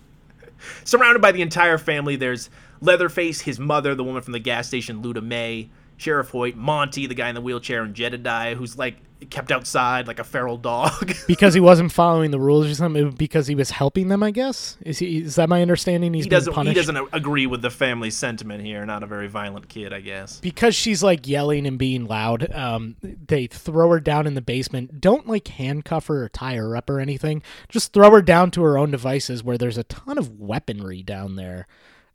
Surrounded by the entire family, there's Leatherface, his mother, the woman from the gas station, Luda May, Sheriff Hoyt, Monty, the guy in the wheelchair, and Jedediah, who's, like, kept outside like a feral dog. Because he wasn't following the rules or something? Because he was helping them, I guess? Is that my understanding? He doesn't punished? He doesn't agree with the family sentiment here. Not a very violent kid, I guess. Because she's, like, yelling and being loud, they throw her down in the basement. Don't, like, handcuff her or tie her up or anything. Just throw her down to her own devices, where there's a ton of weaponry down there.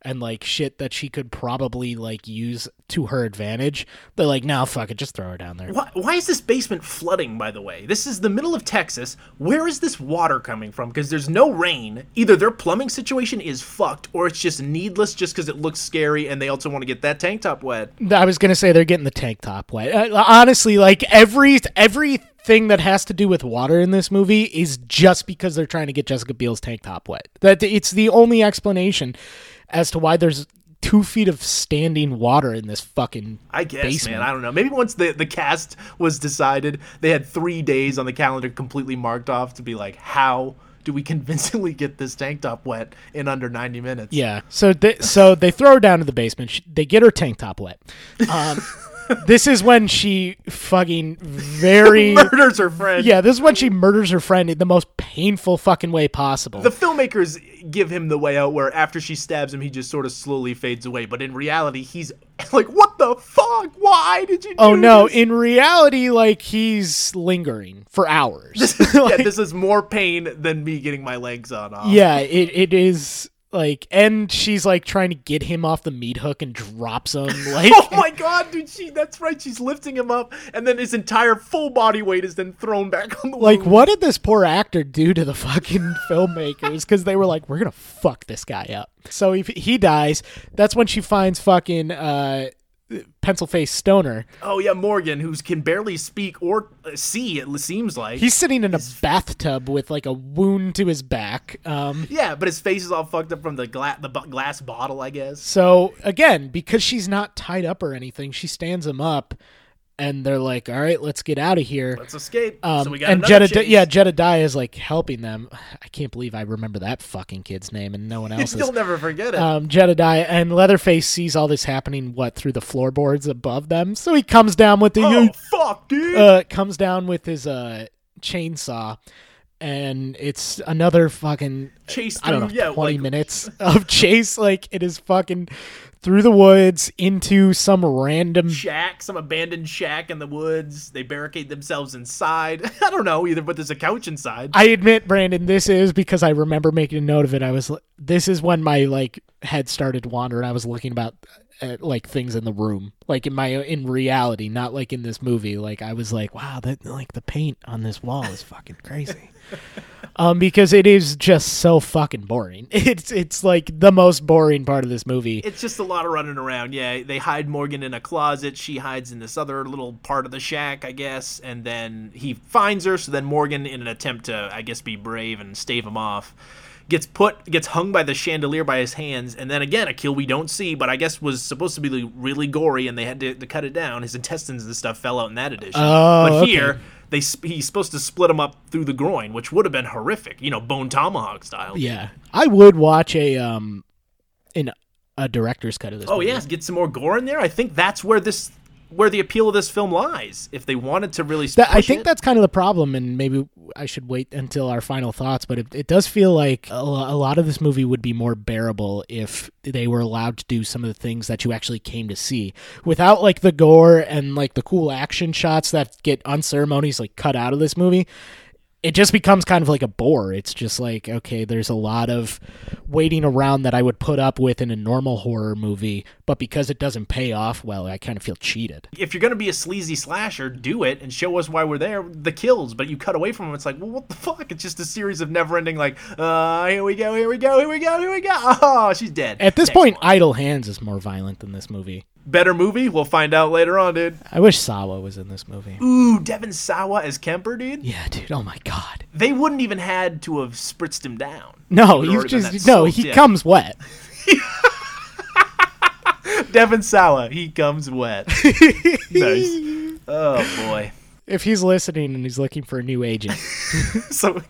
and like shit that she could probably like use to her advantage. They're like, no, fuck it, just throw her down there. Why is this basement flooding, by the way? This is the middle of Texas. Where is this water coming from? Because there's no rain. Either their plumbing situation is fucked or it's just needless just because it looks scary and they also want to get that tank top wet. I was going to say they're getting the tank top wet. Honestly, like every thing that has to do with water in this movie is just because they're trying to get Jessica Biel's tank top wet. That it's the only explanation as to why there's 2 feet of standing water in this fucking basement. Man, I don't know. Maybe once the cast was decided, they had 3 days on the calendar completely marked off to be like, how do we convincingly get this tank top wet in under 90 minutes? Yeah. So they throw her down to the basement. They get her tank top wet. This is when she fucking murders her friend. Yeah, this is when she murders her friend in the most painful fucking way possible. The filmmakers give him the way out where after she stabs him, he just sort of slowly fades away. But in reality, he's like, what the fuck? Why did you do this? Oh, no. In reality, like, he's lingering for hours. Like, yeah, this is more pain than me getting my legs on off. Yeah, it is... Like, and she's like trying to get him off the meat hook and drops him. Like, oh my god, dude! That's right. She's lifting him up, and then his entire full body weight is then thrown back on the. Like, what did this poor actor do to the fucking filmmakers? Because they were like, we're gonna fuck this guy up. So if he dies, that's when she finds fucking pencil face stoner. Oh yeah, Morgan, who can barely speak or see. It seems like he's sitting in a bathtub with like a wound to his back. Yeah, but his face is all fucked up from the glass bottle, I guess. So again, because she's not tied up or anything, she stands him up, and they're like, "All right, let's get out of here. Let's escape." So we got Jedediah is like helping them. I can't believe I remember that fucking kid's name and no one else's. You'll never forget it. Jedediah and Leatherface sees all this happening through the floorboards above them. So he comes down with comes down with his chainsaw. And it's another fucking chase through, 20 minutes of chase. Like, it is fucking through the woods into some random shack, some abandoned shack in the woods. They barricade themselves inside. I don't know either, but there's a couch inside. I admit, Brandon, this is because I remember making a note of it. This is when my like head started wandering. I was looking about like things in the room, like in reality, not like in this movie. Like I was like, wow, that like the paint on this wall is fucking crazy. Because it is just so fucking boring. It's like the most boring part of this movie. It's just a lot of running around. Yeah, they hide Morgan in a closet. She hides in this other little part of the shack, I guess. And then he finds her. So then Morgan, in an attempt to, I guess, be brave and stave him off, gets hung by the chandelier by his hands. And then again, a kill we don't see, but I guess was supposed to be really gory, and they had to cut it down. His intestines and stuff fell out in that edition. Oh, but here... Okay. He's supposed to split him up through the groin, which would have been horrific, bone tomahawk style. Yeah, I would watch a director's cut of this. Oh movie. Yes, get some more gore in there. I think that's where the appeal of this film lies. If they wanted to really, that's kind of the problem, and maybe I should wait until our final thoughts. But it does feel like a lot of this movie would be more bearable if they were allowed to do some of the things that you actually came to see without like the gore and like the cool action shots that get unceremoniously cut out of this movie. It just becomes kind of like a bore. It's just like, okay, there's a lot of waiting around that I would put up with in a normal horror movie, but because it doesn't pay off well, I kind of feel cheated. If you're going to be a sleazy slasher, do it and show us why we're there, the kills, but you cut away from them. It's like, well, what the fuck? It's just a series of never-ending, like, here we go. Oh, she's dead. At this point, Idle Hands is more violent than this movie. Better movie? We'll find out later on, dude. I wish Sawa was in this movie. Ooh, Devin Sawa as Kemper, dude? Yeah, dude. Oh, my God. They wouldn't even had to have spritzed him down. No, he comes wet. Devin Sawa, he comes wet. Nice. Oh, boy. If he's listening and he's looking for a new agent. So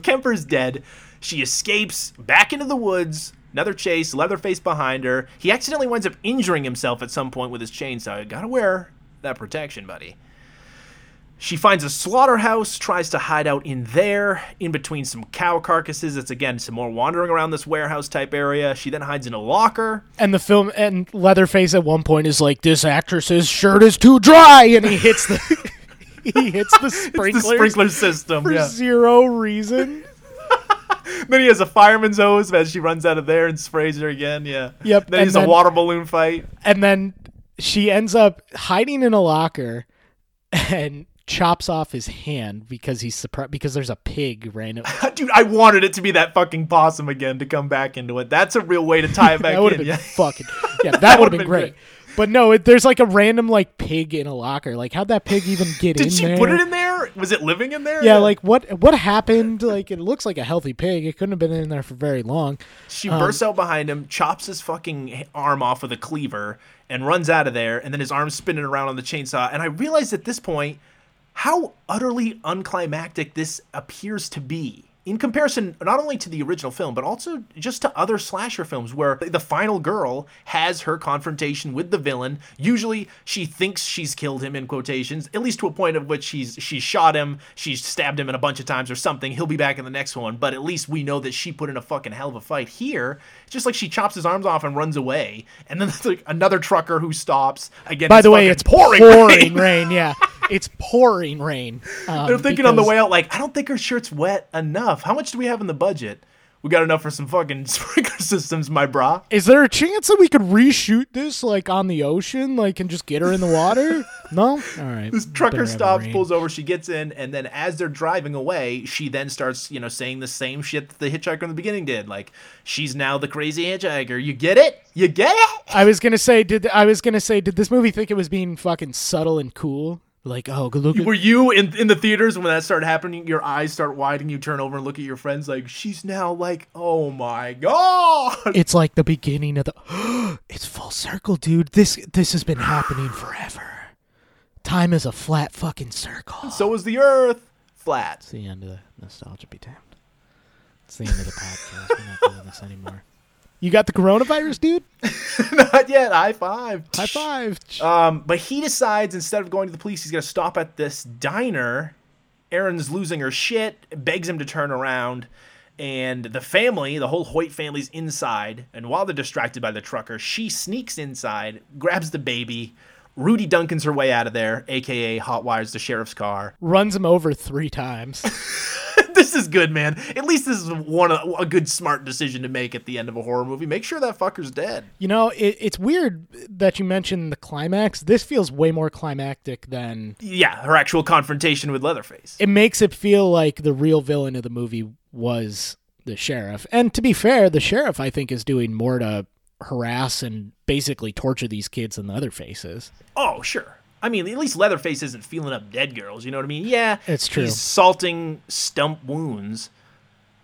Kemper's dead. She escapes back into the woods. Another chase, Leatherface behind her. He accidentally winds up injuring himself at some point with his chainsaw. You gotta wear that protection, buddy. She finds a slaughterhouse, tries to hide out in there, in between some cow carcasses. It's, again, some more wandering around this warehouse-type area. She then hides in a locker. And Leatherface at one point is like, this actress's shirt is too dry, and he hits the, he hits the sprinkler system for zero reason. Then he has a fireman's hose as she runs out of there and sprays her again. Yeah. Yep. Then he's a water balloon fight. And then she ends up hiding in a locker and chops off his hand because he's surprised because there's a pig random. Dude, I wanted it to be that fucking possum again to come back into it. That's a real way to tie it back. That would have been fucking. Yeah, that would have been great. But no, there's like a random like pig in a locker. Like how'd that pig even get in there? Did she put it in there? Was it living in there? Yeah, like what happened? Like it looks like a healthy pig. It couldn't have been in there for very long. She bursts out behind him, chops his fucking arm off with a cleaver and runs out of there. And then his arm's spinning around on the chainsaw. And I realized at this point how utterly unclimactic this appears to be. In comparison, not only to the original film, but also just to other slasher films where the final girl has her confrontation with the villain. Usually she thinks she's killed him, in quotations, at least to a point of which she shot him, she stabbed him in a bunch of times or something. He'll be back in the next one, but at least we know that she put in a fucking hell of a fight. Here, it's just like she chops his arms off and runs away. And then there's like another trucker who stops. Again, by the way, it's pouring rain, yeah. It's pouring rain. They're thinking on the way out, like, I don't think her shirt's wet enough. How much do we have in the budget? We got enough for some fucking sprinkler systems, my brah. Is there a chance that we could reshoot this, like, on the ocean, like, and just get her in the water? No? All right. This trucker stops, pulls over, she gets in, and then as they're driving away, she then starts, you know, saying the same shit that the hitchhiker in the beginning did. Like, she's now the crazy hitchhiker. You get it? You get it? I was gonna say, did this movie think it was being fucking subtle and cool? Like, oh, good look. Were you in the theaters when that started happening? Your eyes start widening, you turn over and look at your friends like, she's now like, oh my God. It's like the beginning of the, it's full circle, dude. This has been happening forever. Time is a flat fucking circle. And so is the earth. Flat. It's the end of the Nostalgia Be Damned. It's the end of the podcast. We're not doing this anymore. You got the coronavirus, dude? Not yet. High five. High five. But he decides instead of going to the police, he's going to stop at this diner. Erin's losing her shit, begs him to turn around. And the family, the whole Hoyt family's inside. And while they're distracted by the trucker, she sneaks inside, grabs the baby. Rudy Duncan's her way out of there, a.k.a. hotwires the sheriff's car. Runs him over 3 times. This is good, man. At least this is a good smart decision to make at the end of a horror movie. Make sure that fucker's dead. You know, it's weird that you mentioned the climax. This feels way more climactic than... Yeah, her actual confrontation with Leatherface. It makes it feel like the real villain of the movie was the sheriff. And to be fair, the sheriff, I think, is doing more to harass and basically torture these kids than the other faces. Oh, sure. I mean, at least Leatherface isn't feeling up dead girls, you know what I mean? Yeah, it's true. He's salting stump wounds,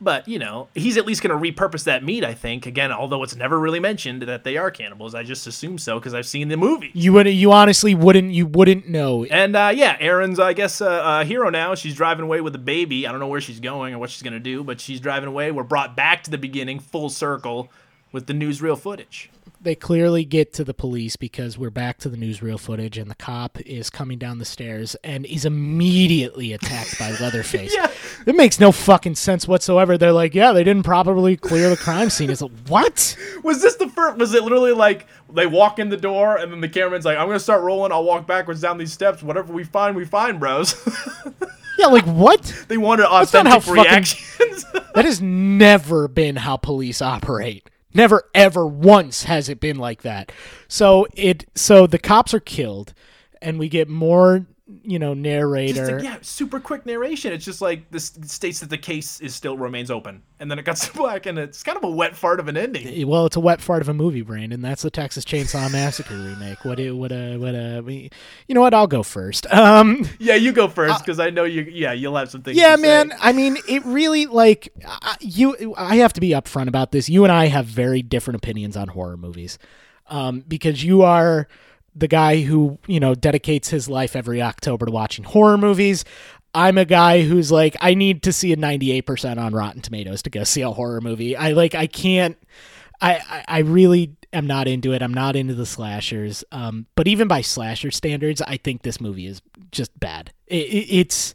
but, you know, he's at least going to repurpose that meat, I think. Again, although it's never really mentioned that they are cannibals. I just assume so because I've seen the movie. You honestly wouldn't know. And, yeah, Erin's, I guess, a hero now. She's driving away with the baby. I don't know where she's going or what she's going to do, but she's driving away. We're brought back to the beginning, full circle, with the newsreel footage. They clearly get to the police because we're back to the newsreel footage and the cop is coming down the stairs and is immediately attacked by Leatherface. Yeah. It makes no fucking sense whatsoever. They're like, yeah, they didn't properly clear the crime scene. It's like, what? Was this the first? Was it literally like they walk in the door and then the cameraman's like, I'm going to start rolling. I'll walk backwards down these steps. Whatever we find, bros. Yeah, like what? They wanted authentic reactions. That has never been how police operate. Never, ever once has it been like that. So the cops are killed, and we get more, you know, narrator. Yeah, super quick narration. It's just like this states that the case is still remains open, and then it cuts to black, and it's kind of a wet fart of an ending. Well, it's a wet fart of a movie, Brandon. That's the Texas Chainsaw Massacre remake. You know what? I'll go first. Yeah, you go first because I know you. Yeah, you'll have some things. Yeah, to man. Say. I mean, it really like you. I have to be upfront about this. You and I have very different opinions on horror movies, because you are the guy who, you know, dedicates his life every October to watching horror movies. I'm a guy who's like, I need to see a 98% on Rotten Tomatoes to go see a horror movie. I really am not into it. I'm not into the slashers. But even by slasher standards, I think this movie is just bad. It's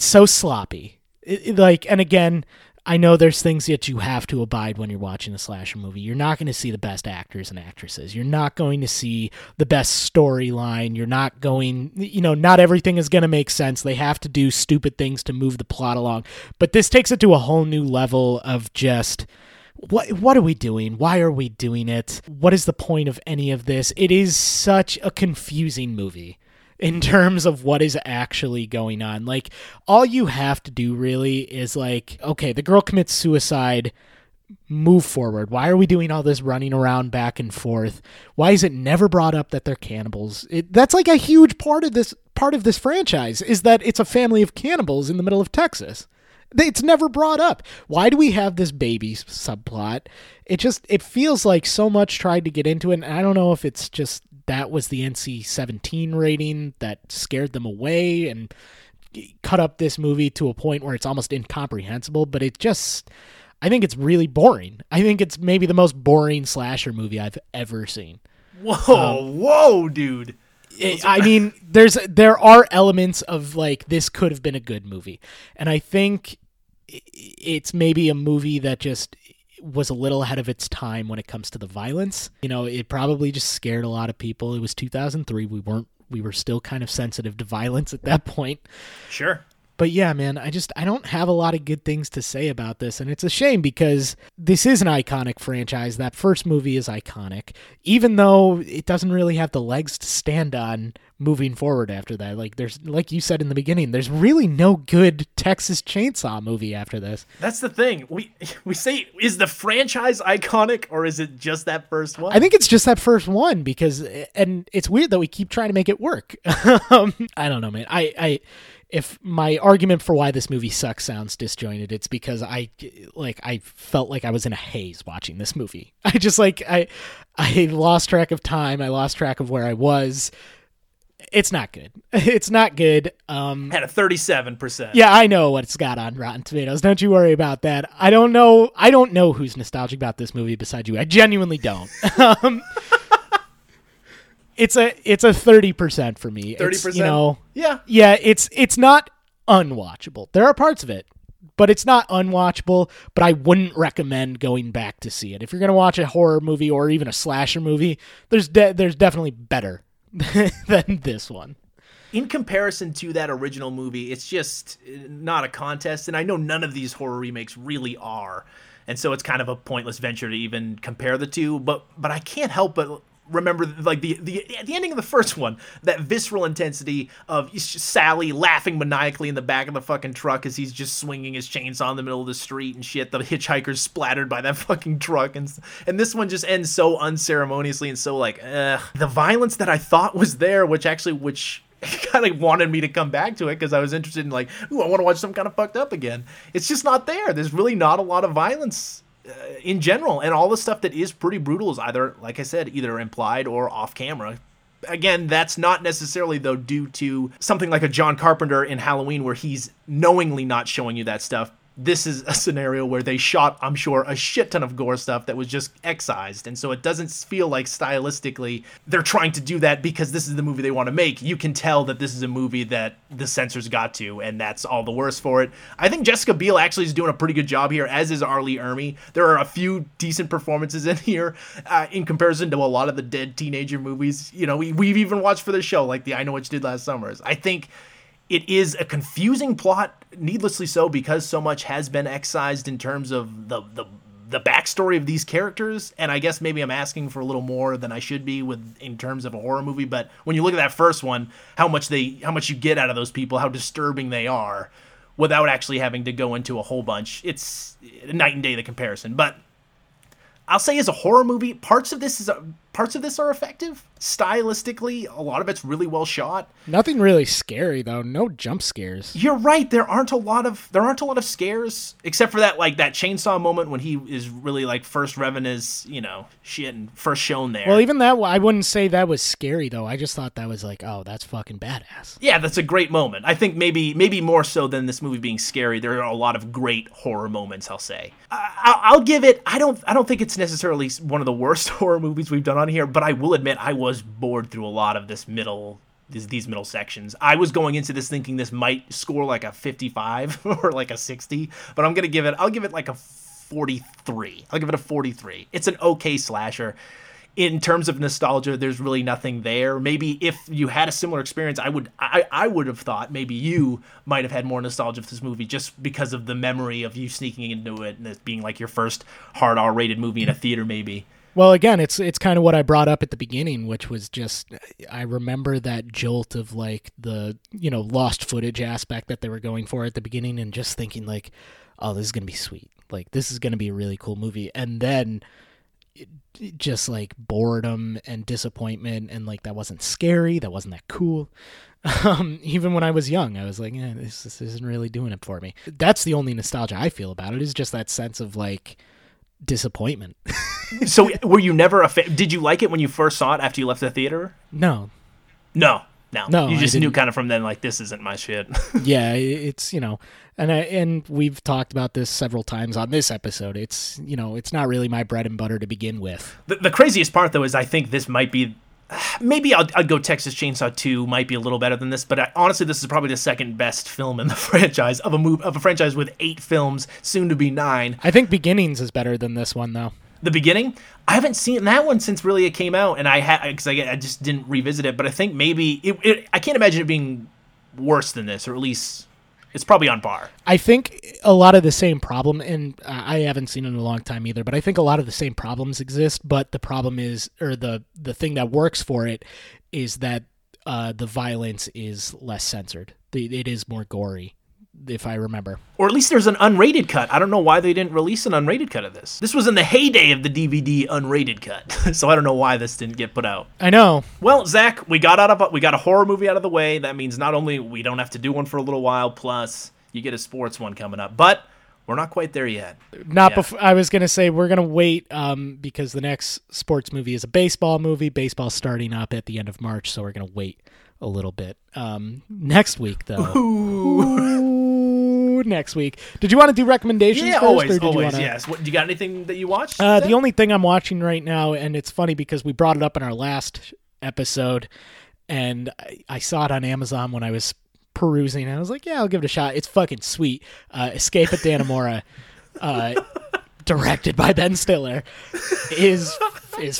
so sloppy. And again, I know there's things that you have to abide when you're watching a slasher movie. You're not going to see the best actors and actresses. You're not going to see the best storyline. You're not going, not everything is going to make sense. They have to do stupid things to move the plot along. But this takes it to a whole new level of just, what are we doing? Why are we doing it? What is the point of any of this? It is such a confusing movie in terms of what is actually going on. Like, all you have to do really is like, okay, the girl commits suicide, move forward. Why are we doing all this running around back and forth? Why is it never brought up that they're cannibals? That's like a huge part of this franchise, is that it's a family of cannibals in the middle of Texas. It's never brought up. Why do we have this baby subplot? It feels like so much tried to get into it, and I don't know if it's just that was the NC-17 rating that scared them away and cut up this movie to a point where it's almost incomprehensible, but I think it's really boring. I think it's maybe the most boring slasher movie I've ever seen. Whoa, dude. I mean, there are elements of like, this could have been a good movie. And I think it's maybe a movie that just was a little ahead of its time when it comes to the violence. It probably just scared a lot of people. It was 2003. We were still kind of sensitive to violence at that point. Sure. But yeah, man, I don't have a lot of good things to say about this. And it's a shame because this is an iconic franchise. That first movie is iconic, even though it doesn't really have the legs to stand on moving forward after that. Like like you said in the beginning, there's really no good Texas Chainsaw movie after this. That's the thing. We say, is the franchise iconic or is it just that first one? I think it's just that first one and it's weird that we keep trying to make it work. I don't know, man. If my argument for why this movie sucks sounds disjointed, it's because I felt like I was in a haze watching this movie. I just I lost track of time. I lost track of where I was. It's not good. It's not good. Had a 37%. Yeah, I know what it's got on Rotten Tomatoes. Don't you worry about that. I don't know who's nostalgic about this movie besides you. I genuinely don't. It's a 30% for me. 30%. Yeah. It's not unwatchable. There are parts of it, but it's not unwatchable. But I wouldn't recommend going back to see it if you're going to watch a horror movie or even a slasher movie. There's definitely better than this one. In comparison to that original movie, it's just not a contest. And I know none of these horror remakes really are, and so it's kind of a pointless venture to even compare the two. But I can't help but remember the ending of the first one, that visceral intensity of Sally laughing maniacally in the back of the fucking truck as he's just swinging his chainsaw in the middle of the street and shit. The hitchhiker's splattered by that fucking truck, and this one just ends so unceremoniously and so the violence that I thought was there, which kind of wanted me to come back to it because I was interested in I want to watch some kind of fucked up again. It's just not there. There's really not a lot of violence in general, and all the stuff that is pretty brutal is either, like I said, either implied or off camera. Again, that's not necessarily, though, due to something like a John Carpenter in Halloween where he's knowingly not showing you that stuff. This is a scenario where they shot, I'm sure, a shit ton of gore stuff that was just excised. And so it doesn't feel like stylistically they're trying to do that because this is the movie they want to make. You can tell that this is a movie that the censors got to, and that's all the worse for it. I think Jessica Biel actually is doing a pretty good job here, as is Arlie Ermey. There are a few decent performances in here in comparison to a lot of the dead teenager movies. We've even watched for the show, like the I Know What You Did Last Summer. I think it is a confusing plot, needlessly so, because so much has been excised in terms of the backstory of these characters. And I guess maybe I'm asking for a little more than I should be in terms of a horror movie. But when you look at that first one, how much you get out of those people, how disturbing they are, without actually having to go into a whole bunch, it's night and day the comparison. But I'll say, as a horror movie, parts of this are effective. Stylistically, a lot of it's really well shot. Nothing really scary, though. No jump scares. You're right. There aren't a lot of scares, except for that chainsaw moment when he is really first revving his shit and first shown there. Well, even that, I wouldn't say that was scary, though. I just thought that was oh, that's fucking badass. Yeah, that's a great moment. I think maybe more so than this movie being scary, there are a lot of great horror moments, I'll say. I'll give it. I don't think it's necessarily one of the worst horror movies we've done on here, but I will admit I was bored through a lot of this middle these middle sections. I was going into this thinking this might score like a 55 or like a 60, but I'm going to give it, I'll give it like a 43. I'll give it a 43. It's an okay slasher. In terms of nostalgia, there's really nothing there. Maybe if you had a similar experience, I would have thought maybe you might have had more nostalgia for this movie just because of the memory of you sneaking into it and it being like your first hard R-rated movie in a theater maybe. Well, again, it's kind of what I brought up at the beginning, which was just, I remember that jolt of like the, you know, lost footage aspect that they were going for at the beginning and just thinking like, oh, this is going to be sweet. Like, this is going to be a really cool movie. And then just like boredom and disappointment and like that wasn't scary, that wasn't that cool. Even when I was young, I was like, yeah, this isn't really doing it for me. That's the only nostalgia I feel about it, is just that sense of like disappointment. So were you never a fan? Did you like it when you first saw it after you left the theater? No, you just knew kind of from then, like, this isn't my shit. Yeah, it's, you know, and we've talked about this several times on this episode. It's, you know, it's not really my bread and butter to begin with. The craziest part, though, is I think this might be, maybe I'd go Texas Chainsaw 2 might be a little better than this, but honestly, this is probably the second best film in the franchise of a franchise with 8 films, soon to be 9. I think Beginnings is better than this one, though. The Beginning? I haven't seen that one since really it came out, and because I just didn't revisit it. But I think maybe I can't imagine it being worse than this, or at least it's probably on par. I think a lot of the same problem, and I haven't seen it in a long time either. But I think a lot of the same problems exist. But the problem is, or the thing that works for it, is that the violence is less censored. It is more gory, if I remember. Or at least there's an unrated cut. I don't know why they didn't release an unrated cut of this. This was in the heyday of the DVD unrated cut. So I don't know why this didn't get put out. I know. Well, Zach, we got a horror movie out of the way. That means not only we don't have to do one for a little while, plus you get a sports one coming up. But we're not quite there yet. Before I was going to say we're going to wait because the next sports movie is a baseball movie. Baseball's starting up at the end of March, so we're going to wait a little bit. Next week, though. Ooh. Next week, did you want to do recommendations? Yeah, first, always. Yes. What, do you got anything that you watched? The only thing I'm watching right now, and it's funny because we brought it up in our last episode, and I saw it on Amazon when I was perusing. I was like, yeah, I'll give it a shot. It's fucking sweet. Escape at Dannemora, directed by Ben Stiller, is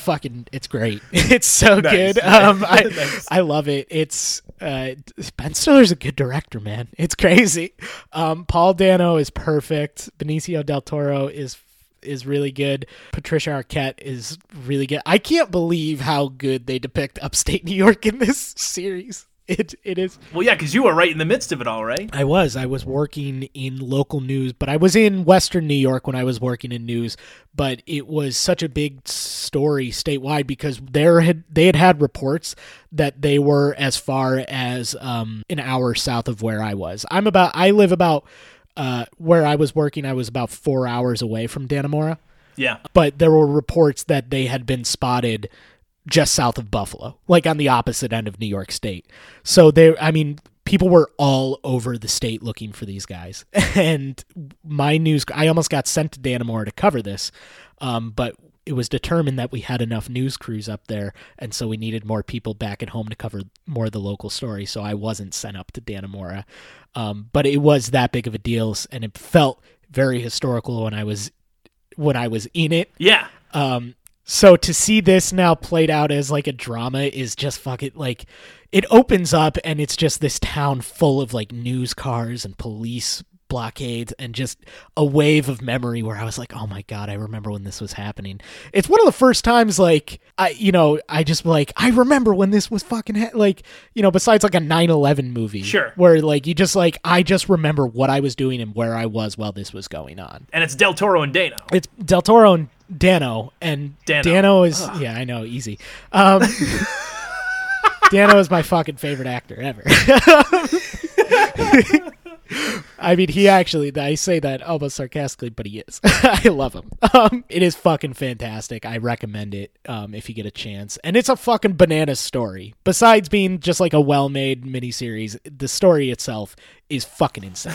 fucking, it's great. It's so nice. Good. Nice. I love it. It's Ben Stiller's a good director, man. It's crazy. Paul Dano is perfect. Benicio del Toro is really good. Patricia Arquette is really good. I can't believe how good they depict upstate New York in this series. It is. Well, yeah, because you were right in the midst of it all, right? I was working in local news, but I was in Western New York when I was working in news. But it was such a big story statewide because they had reports that they were as far as an hour south of where I was. Where I was working, I was about 4 hours away from Dannemora. Yeah. But there were reports that they had been spotted just south of Buffalo, like on the opposite end of New York State. So people were all over the state looking for these guys. And I almost got sent to Dannemora to cover this, but it was determined that we had enough news crews up there, and so we needed more people back at home to cover more of the local story, so I wasn't sent up to Dannemora. But it was that big of a deal, and it felt very historical when I was in it. Yeah. So to see this now played out as like a drama is just fucking like, it opens up and it's just this town full of like news cars and police blockades and just a wave of memory where I was like, oh my God, I remember when this was happening. It's one of the first times like, I remember when this was fucking besides like a 9/11 movie. Sure. Where like you just like, I just remember what I was doing and where I was while this was going on. And it's Del Toro and Dano. It's Del Toro and Dano, and Dano is yeah, I know, easy. Dano is my fucking favorite actor ever. I mean, he actually, I say that almost sarcastically, but he is. I love him. It is fucking fantastic. I recommend it if you get a chance. And it's a fucking banana story. Besides being just like a well-made miniseries, the story itself is fucking insane.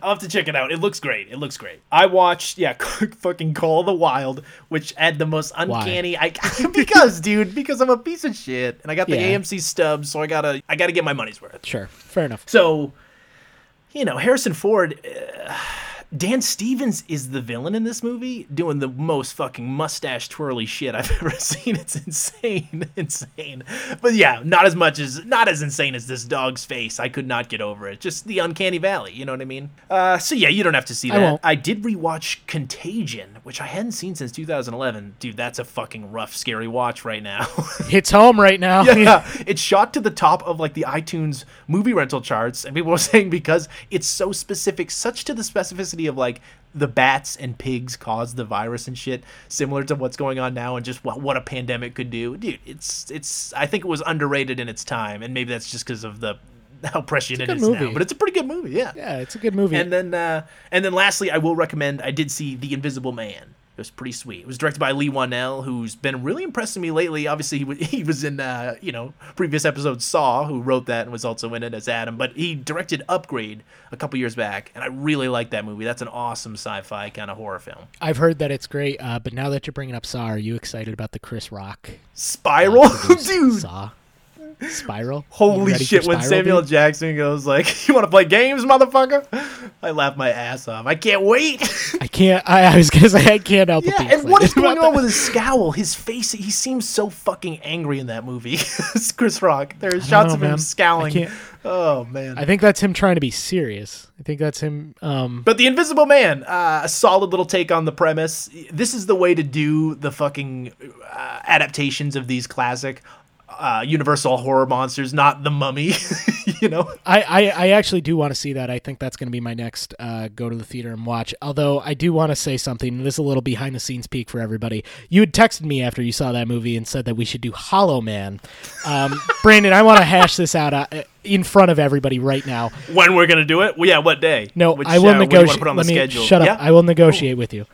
I'll have to check it out. It looks great. It looks great. I watched, fucking Call of the Wild, which had the most uncanny. Because I'm a piece of shit. And I got the AMC stub, so I gotta get my money's worth. Sure. Fair enough. So... You know, Harrison Ford, Dan Stevens is the villain in this movie, doing the most fucking mustache twirly shit I've ever seen. It's insane. But yeah, not as insane as this dog's face. I could not get over it. Just the uncanny valley, you know what I mean? So yeah, you don't have to see that. I did rewatch Contagion, which I hadn't seen since 2011. Dude, that's a fucking rough, scary watch right now. Hits home right now. Yeah, it shot to the top of like the iTunes movie rental charts, and people were saying because it's so specific, such to the specificity of like the bats and pigs caused the virus and shit, similar to what's going on now and just what a pandemic could do. Dude, it's I think it was underrated in its time, and maybe that's just because of the how prescient it is now, but it's a pretty good movie. Yeah, it's a good movie. And then lastly, I will recommend, I did see The Invisible Man. It was pretty sweet. It was directed by Lee Whannell, who's been really impressing me lately. Obviously, he was in, previous episode Saw, who wrote that and was also in it as Adam. But he directed Upgrade a couple years back, and I really like that movie. That's an awesome sci-fi kind of horror film. I've heard that it's great, but now that you're bringing up Saw, are you excited about the Chris Rock? Spiral? Dude! Saw. Spiral. Holy shit, when Samuel Jackson goes like, "You want to play games, motherfucker?" I laugh my ass off. I can't wait. I was gonna say I can't help but be excited. And what is going on with his scowl, his face? He seems so fucking angry in that movie. It's Chris Rock. There are shots of him scowling. Oh man, I think that's him trying to be serious. I think that's him. But The Invisible Man, a solid little take on the premise. This is the way to do the fucking adaptations of these classic Universal horror monsters, not The Mummy. You know, I actually do want to see that. I think that's going to be my next go to the theater and watch. Although I do want to say something. This is a little behind the scenes peek for everybody. You had texted me after you saw that movie and said that we should do Hollow Man. Brandon, I want to hash this out in front of everybody right now. When we're going to do it? Well, yeah, what day? No, I will negotiate. Let me shut up. Yeah? I will negotiate with you.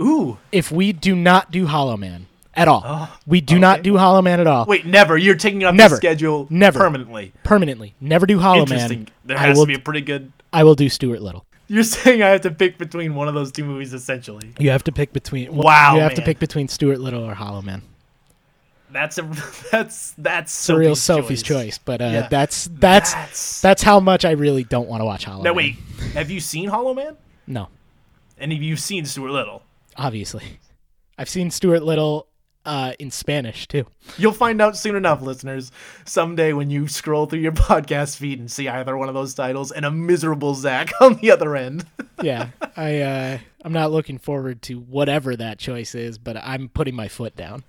Ooh, if we do not do Hollow Man. At all. We do not do Hollow Man at all. Wait, never. You're taking up the schedule permanently. Permanently. Never do Hollow Man. There has to be a pretty good... I will do Stuart Little. You're saying I have to pick between one of those two movies, essentially. You have to pick between... Wow, you have to pick between Stuart Little or Hollow Man. That's a real Sophie's choice, but that's how much I really don't want to watch Hollow Man. No, wait. Have you seen Hollow Man? No. And have you seen Stuart Little? Obviously. I've seen Stuart Little... in Spanish too. You'll find out soon enough, listeners. Someday when you scroll through your podcast feed and see either one of those titles and a miserable Zach on the other end. Yeah, I'm not looking forward to whatever that choice is, but I'm putting my foot down.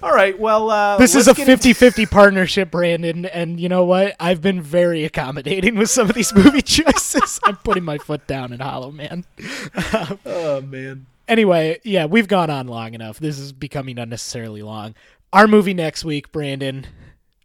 All right, well... this is a 50-50 partnership, Brandon, and you know what? I've been very accommodating with some of these movie choices. I'm putting my foot down in Hollow Man. Oh, man. Anyway, yeah, we've gone on long enough. This is becoming unnecessarily long. Our movie next week, Brandon.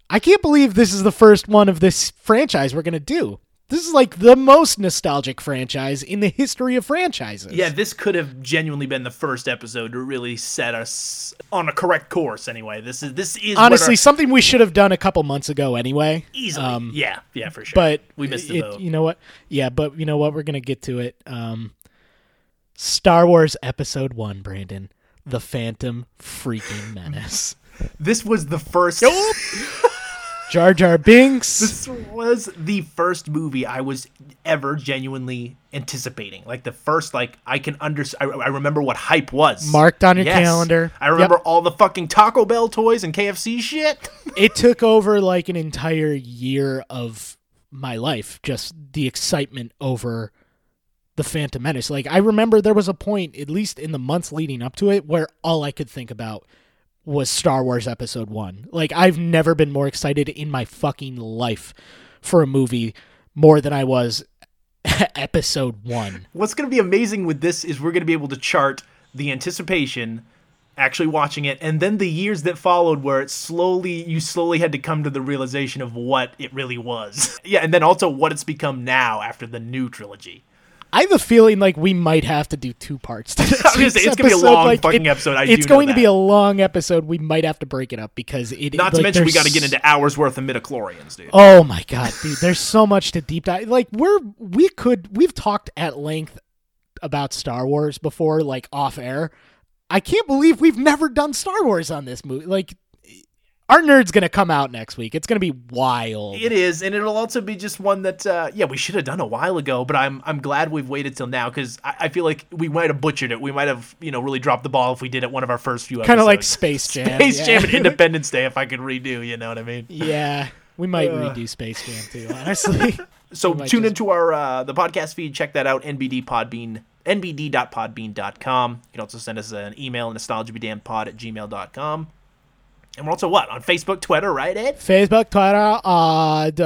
I can't believe this is the first one of this franchise we're going to do. This is like the most nostalgic franchise in the history of franchises. Yeah, this could have genuinely been the first episode to really set us on a correct course anyway. This is honestly something we should have done a couple months ago anyway. Easily. Yeah, for sure. But we missed the boat. You know what? Yeah, but you know what? We're going to get to it. Star Wars Episode 1, Brandon. The Phantom Freaking Menace. This was the first... Jar Jar Binks. This was the first movie I was ever genuinely anticipating. Like the first, like I can understand. I remember what hype was marked on your calendar. I remember all the fucking Taco Bell toys and KFC shit. It took over like an entire year of my life. Just the excitement over The Phantom Menace. Like I remember there was a point, at least in the months leading up to it, where all I could think about was Star Wars Episode 1. Like, I've never been more excited in my fucking life for a movie more than I was Episode 1. What's going to be amazing with this is we're going to be able to chart the anticipation, actually watching it, and then the years that followed where it slowly had to come to the realization of what it really was. Yeah, and then also what it's become now after the new trilogy. I have a feeling like we might have to do two parts to this. It's going to be a long fucking episode. We might have to break it up because it. Not to mention we got to get into hours worth of midichlorians, dude. Oh my god, dude! There's so much to deep dive. Like we've talked at length about Star Wars before, like off air. I can't believe we've never done Star Wars on this movie. Like, our nerd's going to come out next week. It's going to be wild. It is, and it'll also be just one that, we should have done a while ago, but I'm glad we've waited till now, because I feel like we might have butchered it. We might have, really dropped the ball if we did it one of our first few episodes. Kind of like Space Jam. Space Jam and Independence Day, if I could redo, you know what I mean? Yeah, we might redo Space Jam, too, honestly. So tune into our the podcast feed. Check that out, nbd.podbean.com. You can also send us an email, nostalgiabedamnpod@gmail.com. And we're also, on Facebook, Twitter, right, Ed? Facebook, Twitter.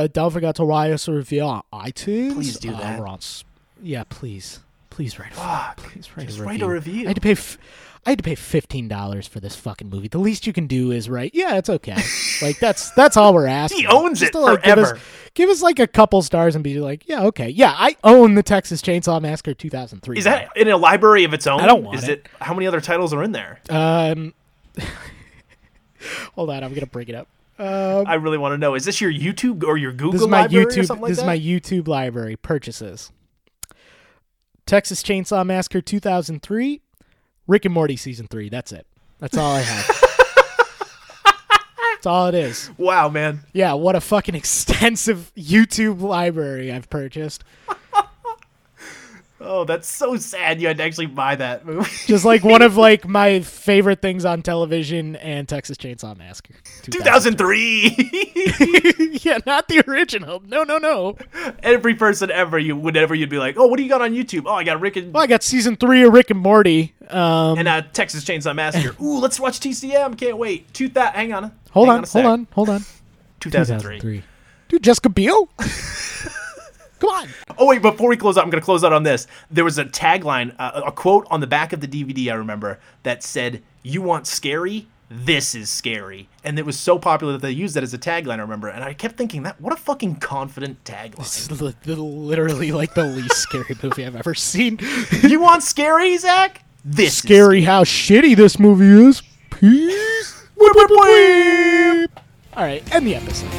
Don't forget to write us a review on iTunes. Please do that. Yeah, please. Please write a review. Just write a review. I had to pay $15 for this fucking movie. The least you can do is write, yeah, it's okay. Like, that's all we're asking. He owns it forever. Give us like a couple stars and be like, yeah, okay. Yeah, I own The Texas Chainsaw Massacre 2003. Is that in a library of its own? I don't want it. How many other titles are in there? Hold on, I'm going to break it up. I really want to know. Is this your YouTube or your Google library or something like that? This is my YouTube library. Purchases. Texas Chainsaw Massacre 2003. Rick and Morty Season 3. That's it. That's all I have. That's all it is. Wow, man. Yeah, what a fucking extensive YouTube library I've purchased. Oh, that's so sad you had to actually buy that movie. Just like one of like my favorite things on television and Texas Chainsaw Massacre. 2003! Yeah, not the original. No. Every person ever, you'd be like, oh, what do you got on YouTube? Oh, I got I got Season 3 of Rick and Morty. And Texas Chainsaw Massacre. Ooh, let's watch TCM. Can't wait. Hold on. 2003. Dude, Jessica Biel? Come on. Oh, wait, before we close out, I'm going to close out on this. There was a tagline, a quote on the back of the DVD, I remember, that said, "You want scary? This is scary." And it was so popular that they used that as a tagline, I remember. And I kept thinking, what a fucking confident tagline. This is literally like the least scary movie I've ever seen. You want scary, Zach? This scary is scary. How shitty this movie is. Peace. Whip, whip, whip. All right, end the episode.